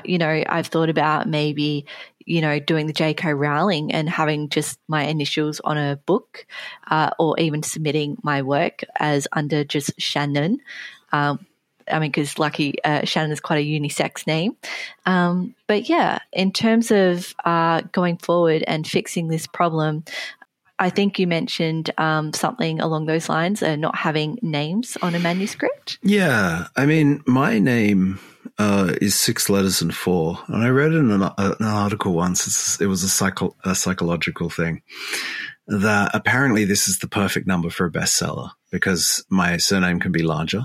You know, I've thought about maybe, you know, doing the J.K. Rowling and having just my initials on a book, or even submitting my work as under just Shannon. I mean, because lucky Shannon is quite a unisex name. But yeah, in terms of going forward and fixing this problem, I think you mentioned something along those lines, not having names on a manuscript. Yeah. I mean, my name is 6 letters and 4. And I read in an article once, it was a psychological thing, that apparently this is the perfect number for a bestseller because my surname can be larger,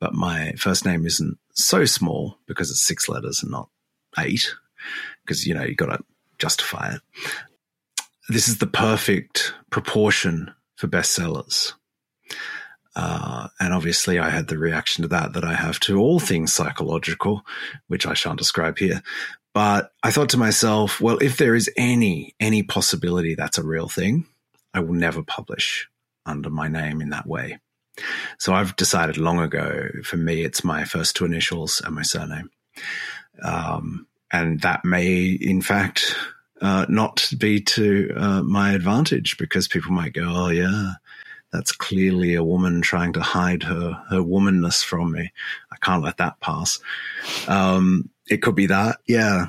but my first name isn't so small because it's 6 letters and not 8, because, you know, you got to justify it. This is the perfect proportion for bestsellers. And obviously I had the reaction to that I have to all things psychological, which I shan't describe here. But I thought to myself, well, if there is any possibility that's a real thing, I will never publish under my name in that way. So I've decided long ago, for me, it's my first 2 initials and my surname. And that may, in fact, not be to my advantage, because people might go, oh, yeah, that's clearly a woman trying to hide her womanness from me. I can't let that pass. It could be that. Yeah.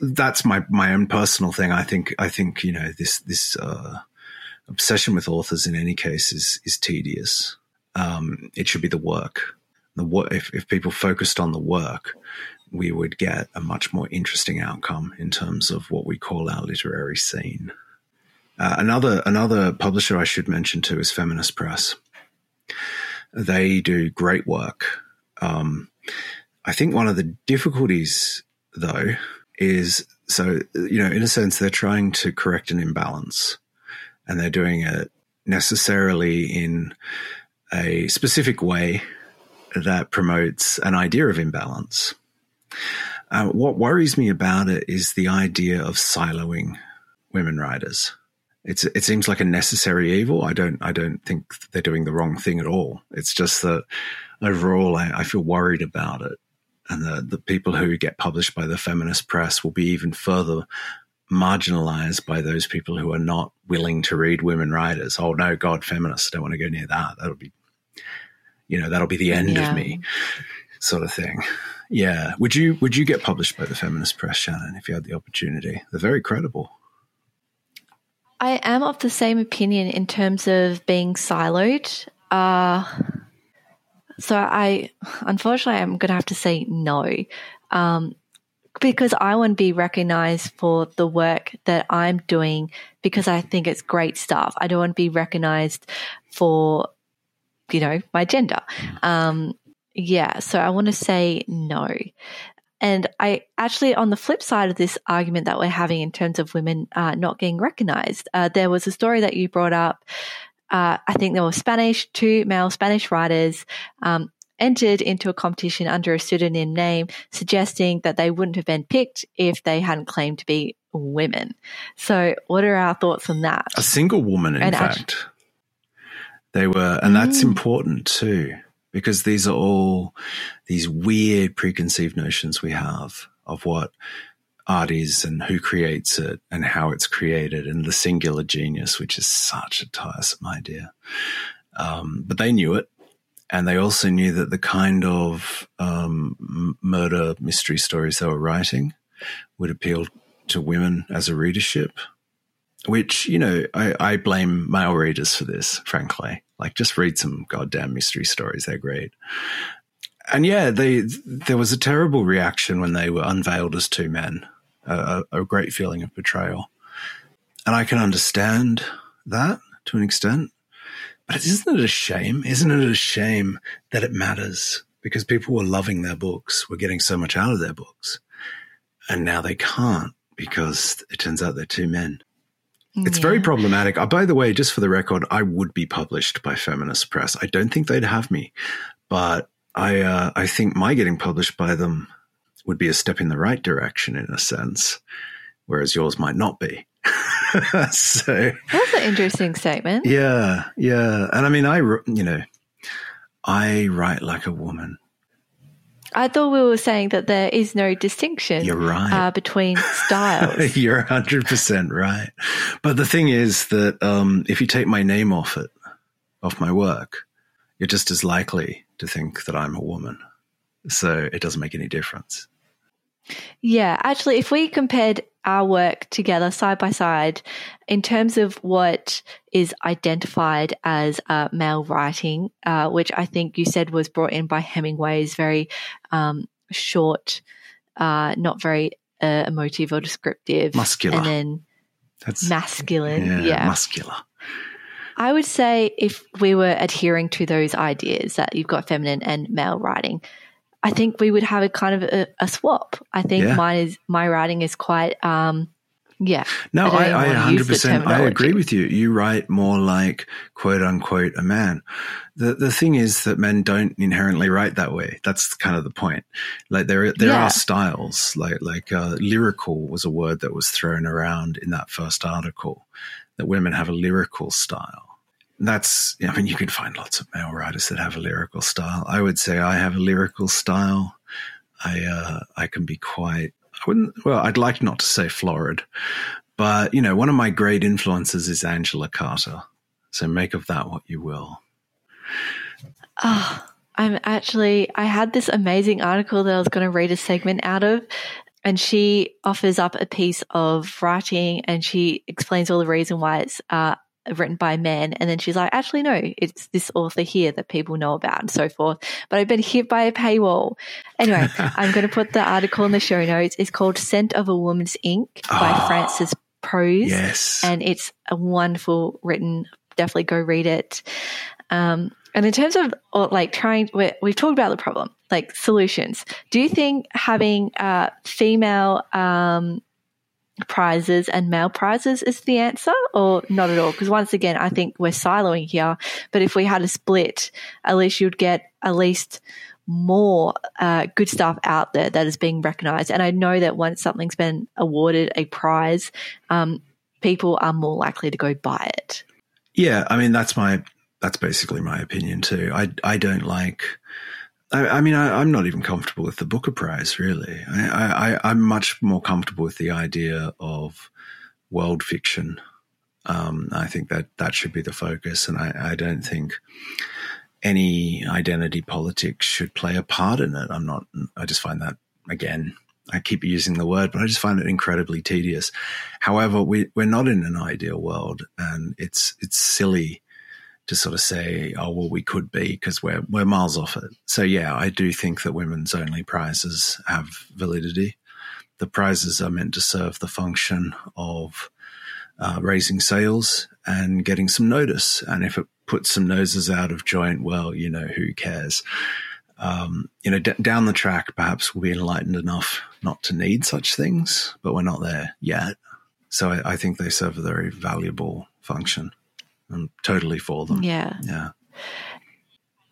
That's my own personal thing. I think, you know, this obsession with authors in any case is tedious. It should be the work. If people focused on the work, we would get a much more interesting outcome in terms of what we call our literary scene. Another publisher I should mention too is Feminist Press. They do great work. I think one of the difficulties, though, is, so, you know, in a sense, they're trying to correct an imbalance. And they're doing it necessarily in a specific way that promotes an idea of imbalance. What worries me about it is the idea of siloing women writers. It seems like a necessary evil. I don't think they're doing the wrong thing at all. It's just that overall I feel worried about it. And the people who get published by the Feminist Press will be even further marginalized by those people who are not willing to read women writers. Oh no, God, feminists, don't want to go near that. That'll be the end of me, sort of thing. Yeah. Would you get published by the Feminist Press, Shannon, if you had the opportunity? They're very credible. I am of the same opinion in terms of being siloed. So unfortunately, I'm going to have to say no. Because I want to be recognized for the work that I'm doing because I think it's great stuff. I don't want to be recognized for, you know, my gender. So I want to say no. And I actually, on the flip side of this argument that we're having in terms of women not getting recognized, there was a story that you brought up. I think there were two male Spanish writers entered into a competition under a pseudonym name, suggesting that they wouldn't have been picked if they hadn't claimed to be women. So what are our thoughts on that? A single woman, in fact. They were, and that's important too, because these are all these weird preconceived notions we have of what art is and who creates it and how it's created and the singular genius, which is such a tiresome idea. But they knew it. And they also knew that the kind of murder mystery stories they were writing would appeal to women as a readership, which, you know, I blame male readers for this, frankly. Like, just read some goddamn mystery stories. They're great. And, yeah, there was a terrible reaction when they were unveiled as two men, a great feeling of betrayal. And I can understand that to an extent. But isn't it a shame? Isn't it a shame that it matters? Because people were loving their books, were getting so much out of their books, and now they can't because it turns out they're two men. Yeah. It's very problematic. By the way, just for the record, I would be published by Feminist Press. I don't think they'd have me, but I think my getting published by them would be a step in the right direction in a sense, whereas yours might not be. So that's an interesting statement. Yeah, yeah. And I mean, I write like a woman. I thought we were saying that there is no distinction. You're right. Between styles. You're 100% right. But the thing is that if you take my name off my work, you're just as likely to think that I'm a woman. So it doesn't make any difference. Yeah, actually, if we compared our work together side by side in terms of what is identified as male writing, which I think you said was brought in by Hemingway's very short, not very emotive or descriptive. Muscular. And then that's masculine. Yeah, muscular. I would say if we were adhering to those ideas that you've got feminine and male writing, I think we would have a kind of a swap. I think my writing is quite, No, I 100%, I agree with you. You write more like, quote unquote, a man. The thing is that men don't inherently write that way. That's kind of the point. Like there are styles. Like lyrical was a word that was thrown around in that first article, that women have a lyrical style. That's, I mean, you can find lots of male writers that have a lyrical style. I would say I have a lyrical style. I can be quite, I'd like not to say florid, but, you know, one of my great influences is Angela Carter. So make of that what you will. Oh, I had this amazing article that I was going to read a segment out of. And she offers up a piece of writing and she explains all the reason why it's, written by men, and then she's like, actually no, it's this author here that people know about and so forth, but I've been hit by a paywall. Anyway, I'm going to put the article in the show notes. It's called Scent of a Woman's Ink by Frances Prose. Yes. And it's a wonderful written, definitely go read it. And in terms of like trying, we've talked about the problem, like solutions. Do you think having female prizes and male prizes is the answer, or not at all? Because once again, I think we're siloing here, but if we had a split, at least you'd get at least more good stuff out there that is being recognized. And I know that once something's been awarded a prize, people are more likely to go buy it. Yeah, I mean, that's basically my opinion too. I don't like... I mean, I'm not even comfortable with the Booker Prize, really. I'm much more comfortable with the idea of world fiction. I think that should be the focus, and I don't think any identity politics should play a part in it. I just find that, again, I keep using the word, but I just find it incredibly tedious. However, we're not in an ideal world, and it's silly to sort of say, oh, well, we could be, because we're miles off it. So, yeah, I do think that women's only prizes have validity. The prizes are meant to serve the function of raising sales and getting some notice. And if it puts some noses out of joint, well, you know, who cares? Down the track, perhaps we'll be enlightened enough not to need such things, but we're not there yet. So I think they serve a very valuable function. I'm totally for them. Yeah.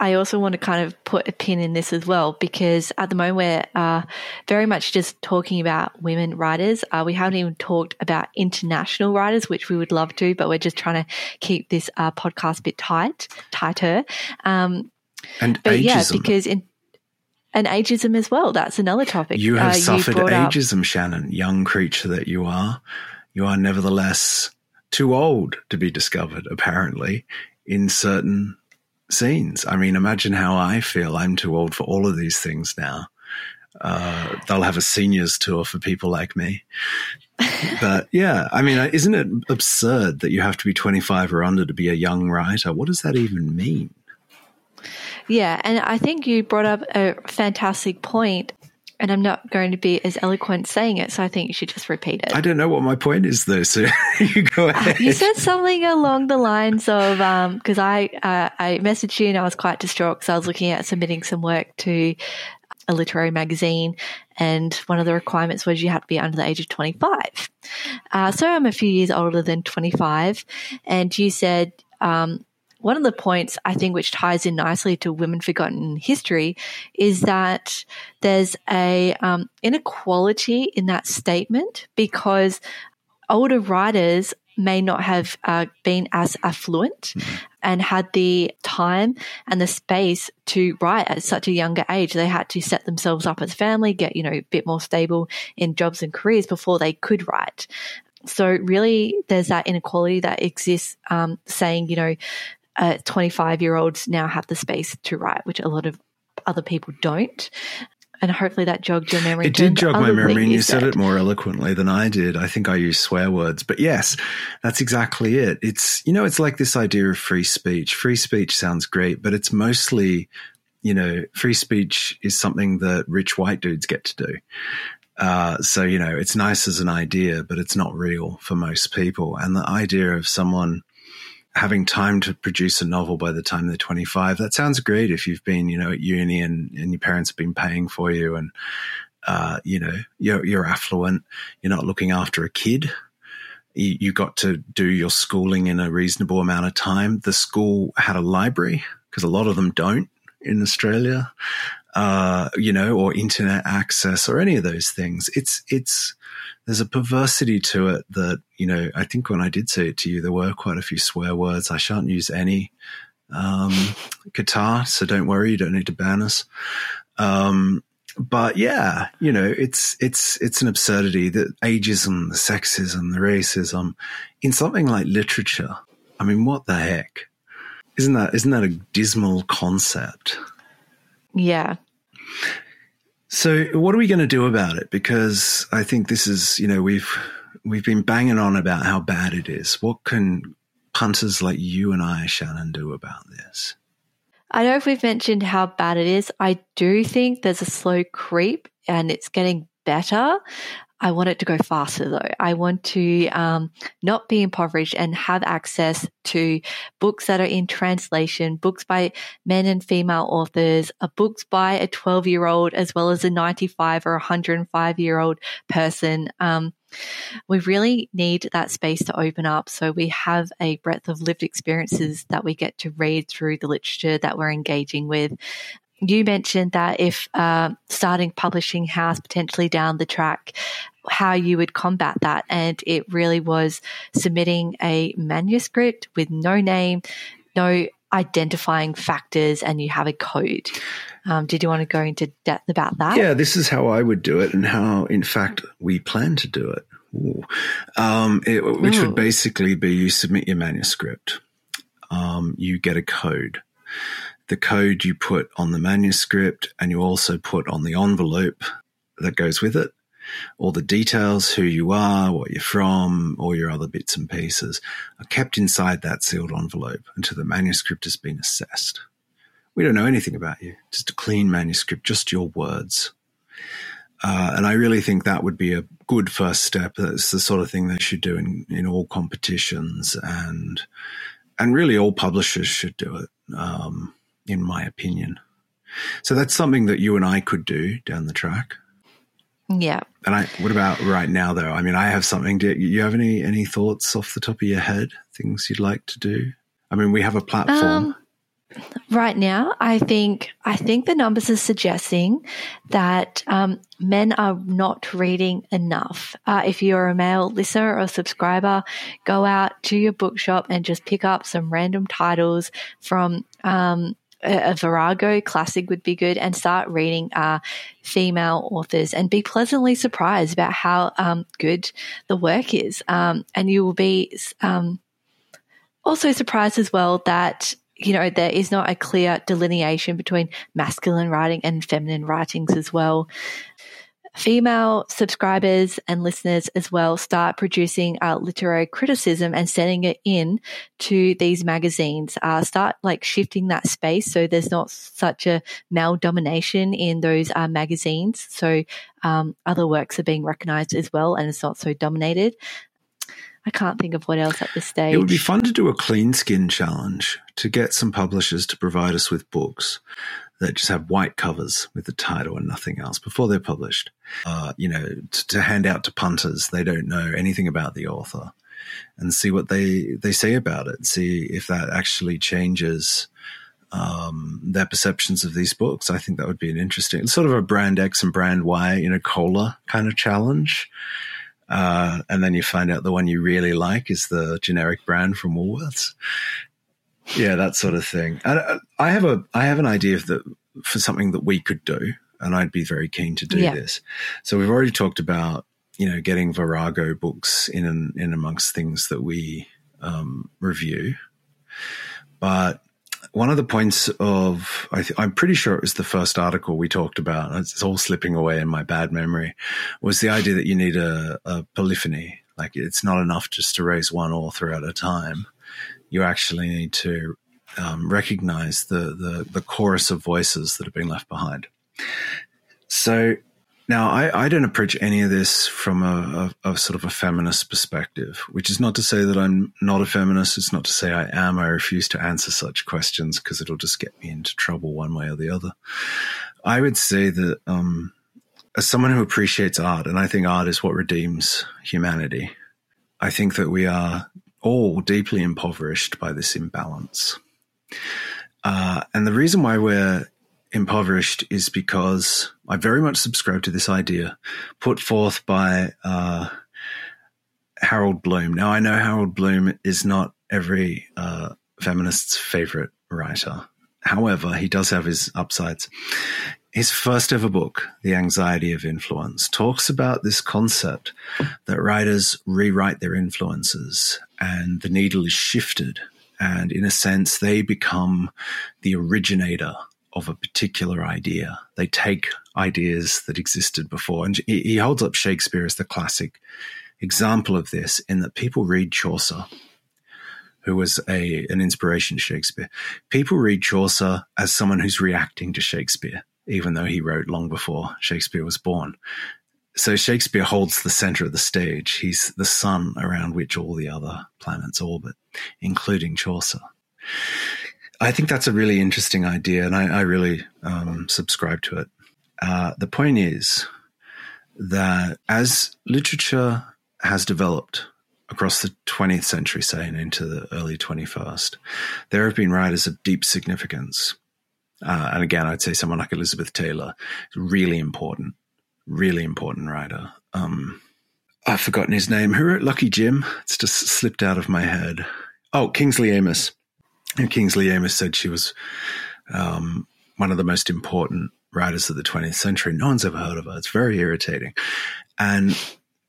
I also want to kind of put a pin in this as well, because at the moment we're very much just talking about women writers. We haven't even talked about international writers, which we would love to, but we're just trying to keep this podcast a bit tighter. And ageism. Yeah, because and ageism as well. That's another topic. You have suffered ageism, Shannon, young creature that you are. You are nevertheless too old to be discovered, apparently, in certain scenes. I mean, imagine how I feel. I'm too old for all of these things now. They'll have a seniors tour for people like me. But yeah, I mean, isn't it absurd that you have to be 25 or under to be a young writer? What does that even mean? Yeah, and I think you brought up a fantastic point, and I'm not going to be as eloquent saying it, so I think you should just repeat it. I don't know what my point is, though, so you go ahead. You said something along the lines of, because I messaged you and I was quite distraught because I was looking at submitting some work to a literary magazine, and one of the requirements was you had to be under the age of 25. So I'm a few years older than 25, and you said one of the points I think which ties in nicely to women forgotten in history is that there's a inequality in that statement because older writers may not have been as affluent and had the time and the space to write at such a younger age. They had to set themselves up as family, get, a bit more stable in jobs and careers before they could write. So really there's that inequality that exists saying, 25-year-olds now have the space to write, which a lot of other people don't. And hopefully that jogged your memory. It did jog my memory, and you said it more eloquently than I did. I think I used swear words. But yes, that's exactly it. It's, it's like this idea of free speech. Free speech sounds great, but it's mostly, free speech is something that rich white dudes get to do. So, it's nice as an idea, but it's not real for most people. And the idea of someone having time to produce a novel by the time they're 25, that sounds great if you've been, at uni and your parents have been paying for you and, you're affluent, you're not looking after a kid, you got to do your schooling in a reasonable amount of time. The school had a library because a lot of them don't in Australia, or internet access or any of those things. There's a perversity to it that, I think when I did say it to you, there were quite a few swear words. I shan't use any Qatar, so don't worry, you don't need to ban us. But yeah, it's an absurdity, the ageism, the sexism, the racism in something like literature. I mean, what the heck? Isn't that a dismal concept? Yeah. So what are we going to do about it? Because I think this is, we've been banging on about how bad it is. What can punters like you and I, Shannon, do about this? I don't know if we've mentioned how bad it is. I do think there's a slow creep and it's getting better. I want it to go faster, though. I want to not be impoverished and have access to books that are in translation, books by men and female authors, books by a 12-year-old as well as a 95 or 105-year-old person. We really need that space to open up so we have a breadth of lived experiences that we get to read through the literature that we're engaging with. You mentioned that if starting publishing house potentially down the track, how you would combat that. And it really was submitting a manuscript with no name, no identifying factors, and you have a code. Did you want to go into depth about that? Yeah, this is how I would do it and how, in fact, we plan to do it, which would basically be you submit your manuscript, you get a code. The code you put on the manuscript and you also put on the envelope that goes with it, all the details, who you are, what you're from, all your other bits and pieces are kept inside that sealed envelope until the manuscript has been assessed. We don't know anything about you, just a clean manuscript, just your words. And I really think that would be a good first step. That's the sort of thing they should do in all competitions and really all publishers should do it. In my opinion. So that's something that you and I could do down the track. Yeah. And what about right now, though? I mean, I have something. Do you have any thoughts off the top of your head, things you'd like to do? I mean, we have a platform. Right now, I think the numbers are suggesting that men are not reading enough. If you're a male listener or subscriber, go out to your bookshop and just pick up some random titles from a Virago classic would be good, and start reading female authors and be pleasantly surprised about how good the work is. And you will be also surprised as well that you know, there is not a clear delineation between masculine writing and feminine writings as well. Female subscribers and listeners as well start producing literary criticism and sending it in to these magazines. Start like shifting that space so there's not such a male domination in those magazines. So other works are being recognised as well, and it's not so dominated. I can't think of what else at this stage. It would be fun to do a clean skin challenge to get some publishers to provide us with books that just have white covers with the title and nothing else before they're published. You know, to hand out to punters. They don't know anything about the author, and see what they say about it. See if that actually changes their perceptions of these books. I think that would be an interesting sort of a brand X and brand Y, you know, cola kind of challenge. And then you find out the one you really like is the generic brand from Woolworths. Yeah, that sort of thing. And I have an idea for something that we could do, and I'd be very keen to do this. So we've already talked about, you know, getting Virago books in amongst things that we review. But one of the points of, I'm pretty sure it was the first article we talked about, it's all slipping away in my bad memory, was the idea that you need a polyphony. Like, it's not enough just to raise one author at a time. You actually need to recognize the chorus of voices that have been left behind. So now I don't approach any of this from a sort of a feminist perspective, which is not to say that I'm not a feminist. It's not to say I am. I refuse to answer such questions because it'll just get me into trouble one way or the other. I would say that as someone who appreciates art, and I think art is what redeems humanity, I think that we are all deeply impoverished by this imbalance. And the reason why we're impoverished is because I very much subscribe to this idea put forth by Harold Bloom. Now, I know Harold Bloom is not every feminist's favorite writer. However, he does have his upsides. His first ever book, The Anxiety of Influence, talks about this concept that writers rewrite their influences and the needle is shifted. And in a sense, they become the originator of a particular idea. They take ideas that existed before. And he holds up Shakespeare as the classic example of this, in that people read Chaucer, who was an inspiration to Shakespeare. People read Chaucer as someone who's reacting to Shakespeare, even though he wrote long before Shakespeare was born. So Shakespeare holds the center of the stage. He's the sun around which all the other planets orbit, including Chaucer. I think that's a really interesting idea, and I really subscribe to it. The point is that as literature has developed across the 20th century, say, and into the early 21st, there have been writers of deep significance. And again, I'd say someone like Elizabeth Taylor, really important writer. I've forgotten his name. Who wrote Lucky Jim? It's just slipped out of my head. Oh, Kingsley Amis. And Kingsley Amis said she was one of the most important writers of the 20th century. No one's ever heard of her. It's very irritating. And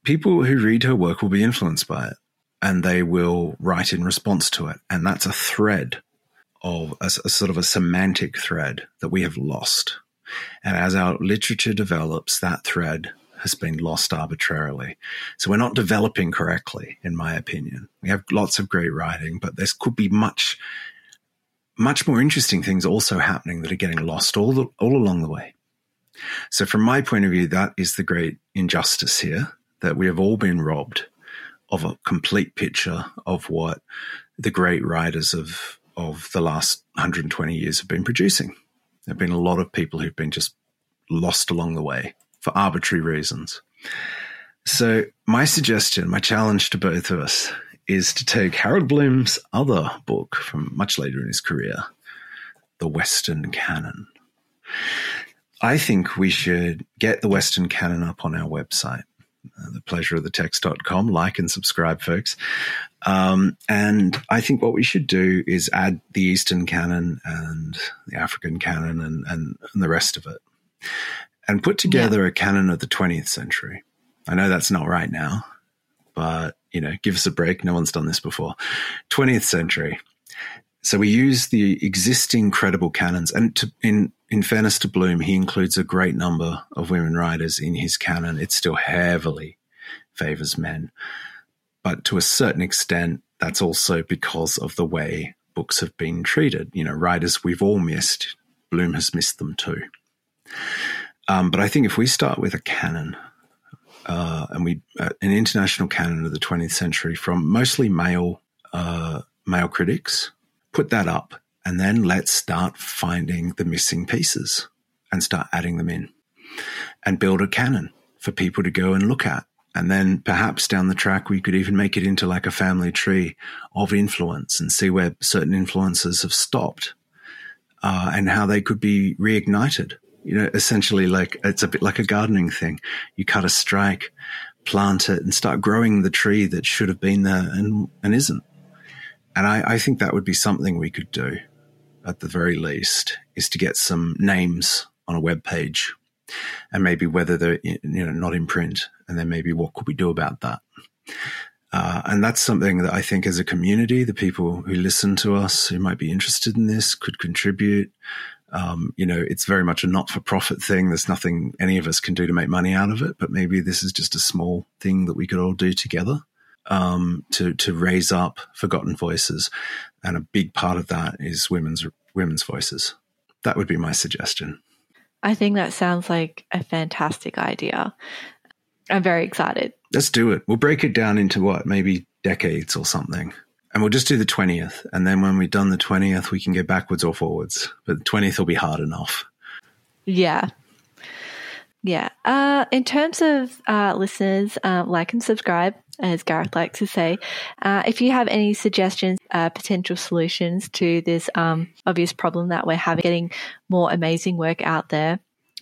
people who read her work will be influenced by it, and they will write in response to it. And that's a thread of a sort of a semantic thread that we have lost. And as our literature develops, that thread has been lost arbitrarily. So we're not developing correctly, in my opinion. We have lots of great writing, but there could be much, much more interesting things also happening that are getting lost all along the way. So from my point of view, that is the great injustice here, that we have all been robbed of a complete picture of what the great writers of the last 120 years have been producing. There have been a lot of people who've been just lost along the way for arbitrary reasons. So my suggestion, my challenge to both of us, is to take Harold Bloom's other book from much later in his career, The Western Canon. I think we should get The Western Canon up on our website, thepleasureofthetext.com. Like and subscribe, folks. And I think what we should do is add the Eastern Canon and the African Canon and the rest of it, and put together a canon of the 20th century. I know that's not right now, but, you know, give us a break. No one's done this before. 20th century. So we use the existing credible canons. And in fairness to Bloom, he includes a great number of women writers in his canon. It still heavily favors men. But to a certain extent, that's also because of the way books have been treated. You know, writers we've all missed, Bloom has missed them too. But I think if we start with a canon, an international canon of the 20th century from mostly male critics, put that up, and then let's start finding the missing pieces and start adding them in and build a canon for people to go and look at. And then perhaps down the track, we could even make it into like a family tree of influence and see where certain influences have stopped and how they could be reignited. You know, essentially, like, it's a bit like a gardening thing. You cut a strike, plant it, and start growing the tree that should have been there and isn't. And I think that would be something we could do at the very least, is to get some names on a web page and maybe whether they're, you know, not in print, and then maybe what could we do about that. And that's something that I think as a community, the people who listen to us, who might be interested in this, could contribute. You know, it's very much a not-for-profit thing. There's nothing any of us can do to make money out of it, but maybe this is just a small thing that we could all do together to raise up forgotten voices. And a big part of that is women's voices. That would be my suggestion. I think that sounds like a fantastic idea. I'm very excited. Let's do it. We'll break it down into what, maybe decades or something. And we'll just do the 20th. And then when we've done the 20th, we can go backwards or forwards. But the 20th will be hard enough. Yeah. Yeah. In terms of listeners, like and subscribe, as Gareth likes to say. If you have any suggestions, potential solutions to this obvious problem that we're having, getting more amazing work out there,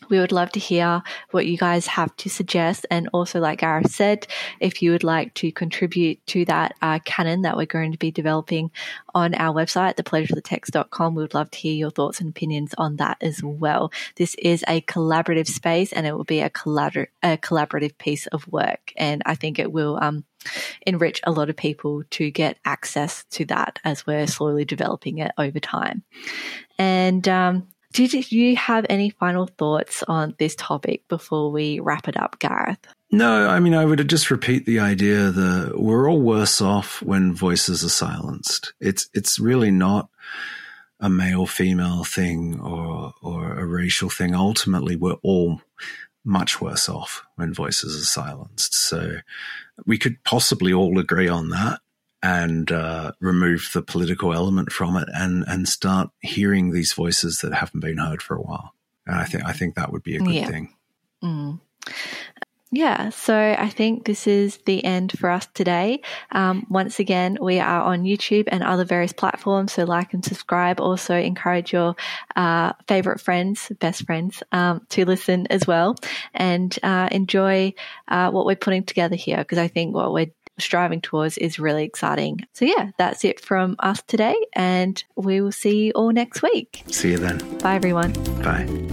we would love to hear what you guys have to suggest. And also, like Gareth said, if you would like to contribute to that canon that we're going to be developing on our website, thepleasureofthetextcom, we would love to hear your thoughts and opinions on that as well. This is a collaborative space, and it will be a collaborative piece of work. And I think it will enrich a lot of people to get access to that as we're slowly developing it over time. And did you have any final thoughts on this topic before we wrap it up, Gareth? No, I mean, I would just repeat the idea that we're all worse off when voices are silenced. It's really not a male-female thing or a racial thing. Ultimately, we're all much worse off when voices are silenced. So we could possibly all agree on that and remove the political element from it and start hearing these voices that haven't been heard for a while. And I think that would be a good thing. Mm. Yeah, so I think this is the end for us today. Once again, we are on YouTube and other various platforms, so like and subscribe. Also encourage your favorite friends, best friends, to listen as well, and enjoy what we're putting together here, because I think what we're striving towards is really exciting. So yeah, that's it from us today, and we will see you all next week. See you then. Bye everyone. Bye.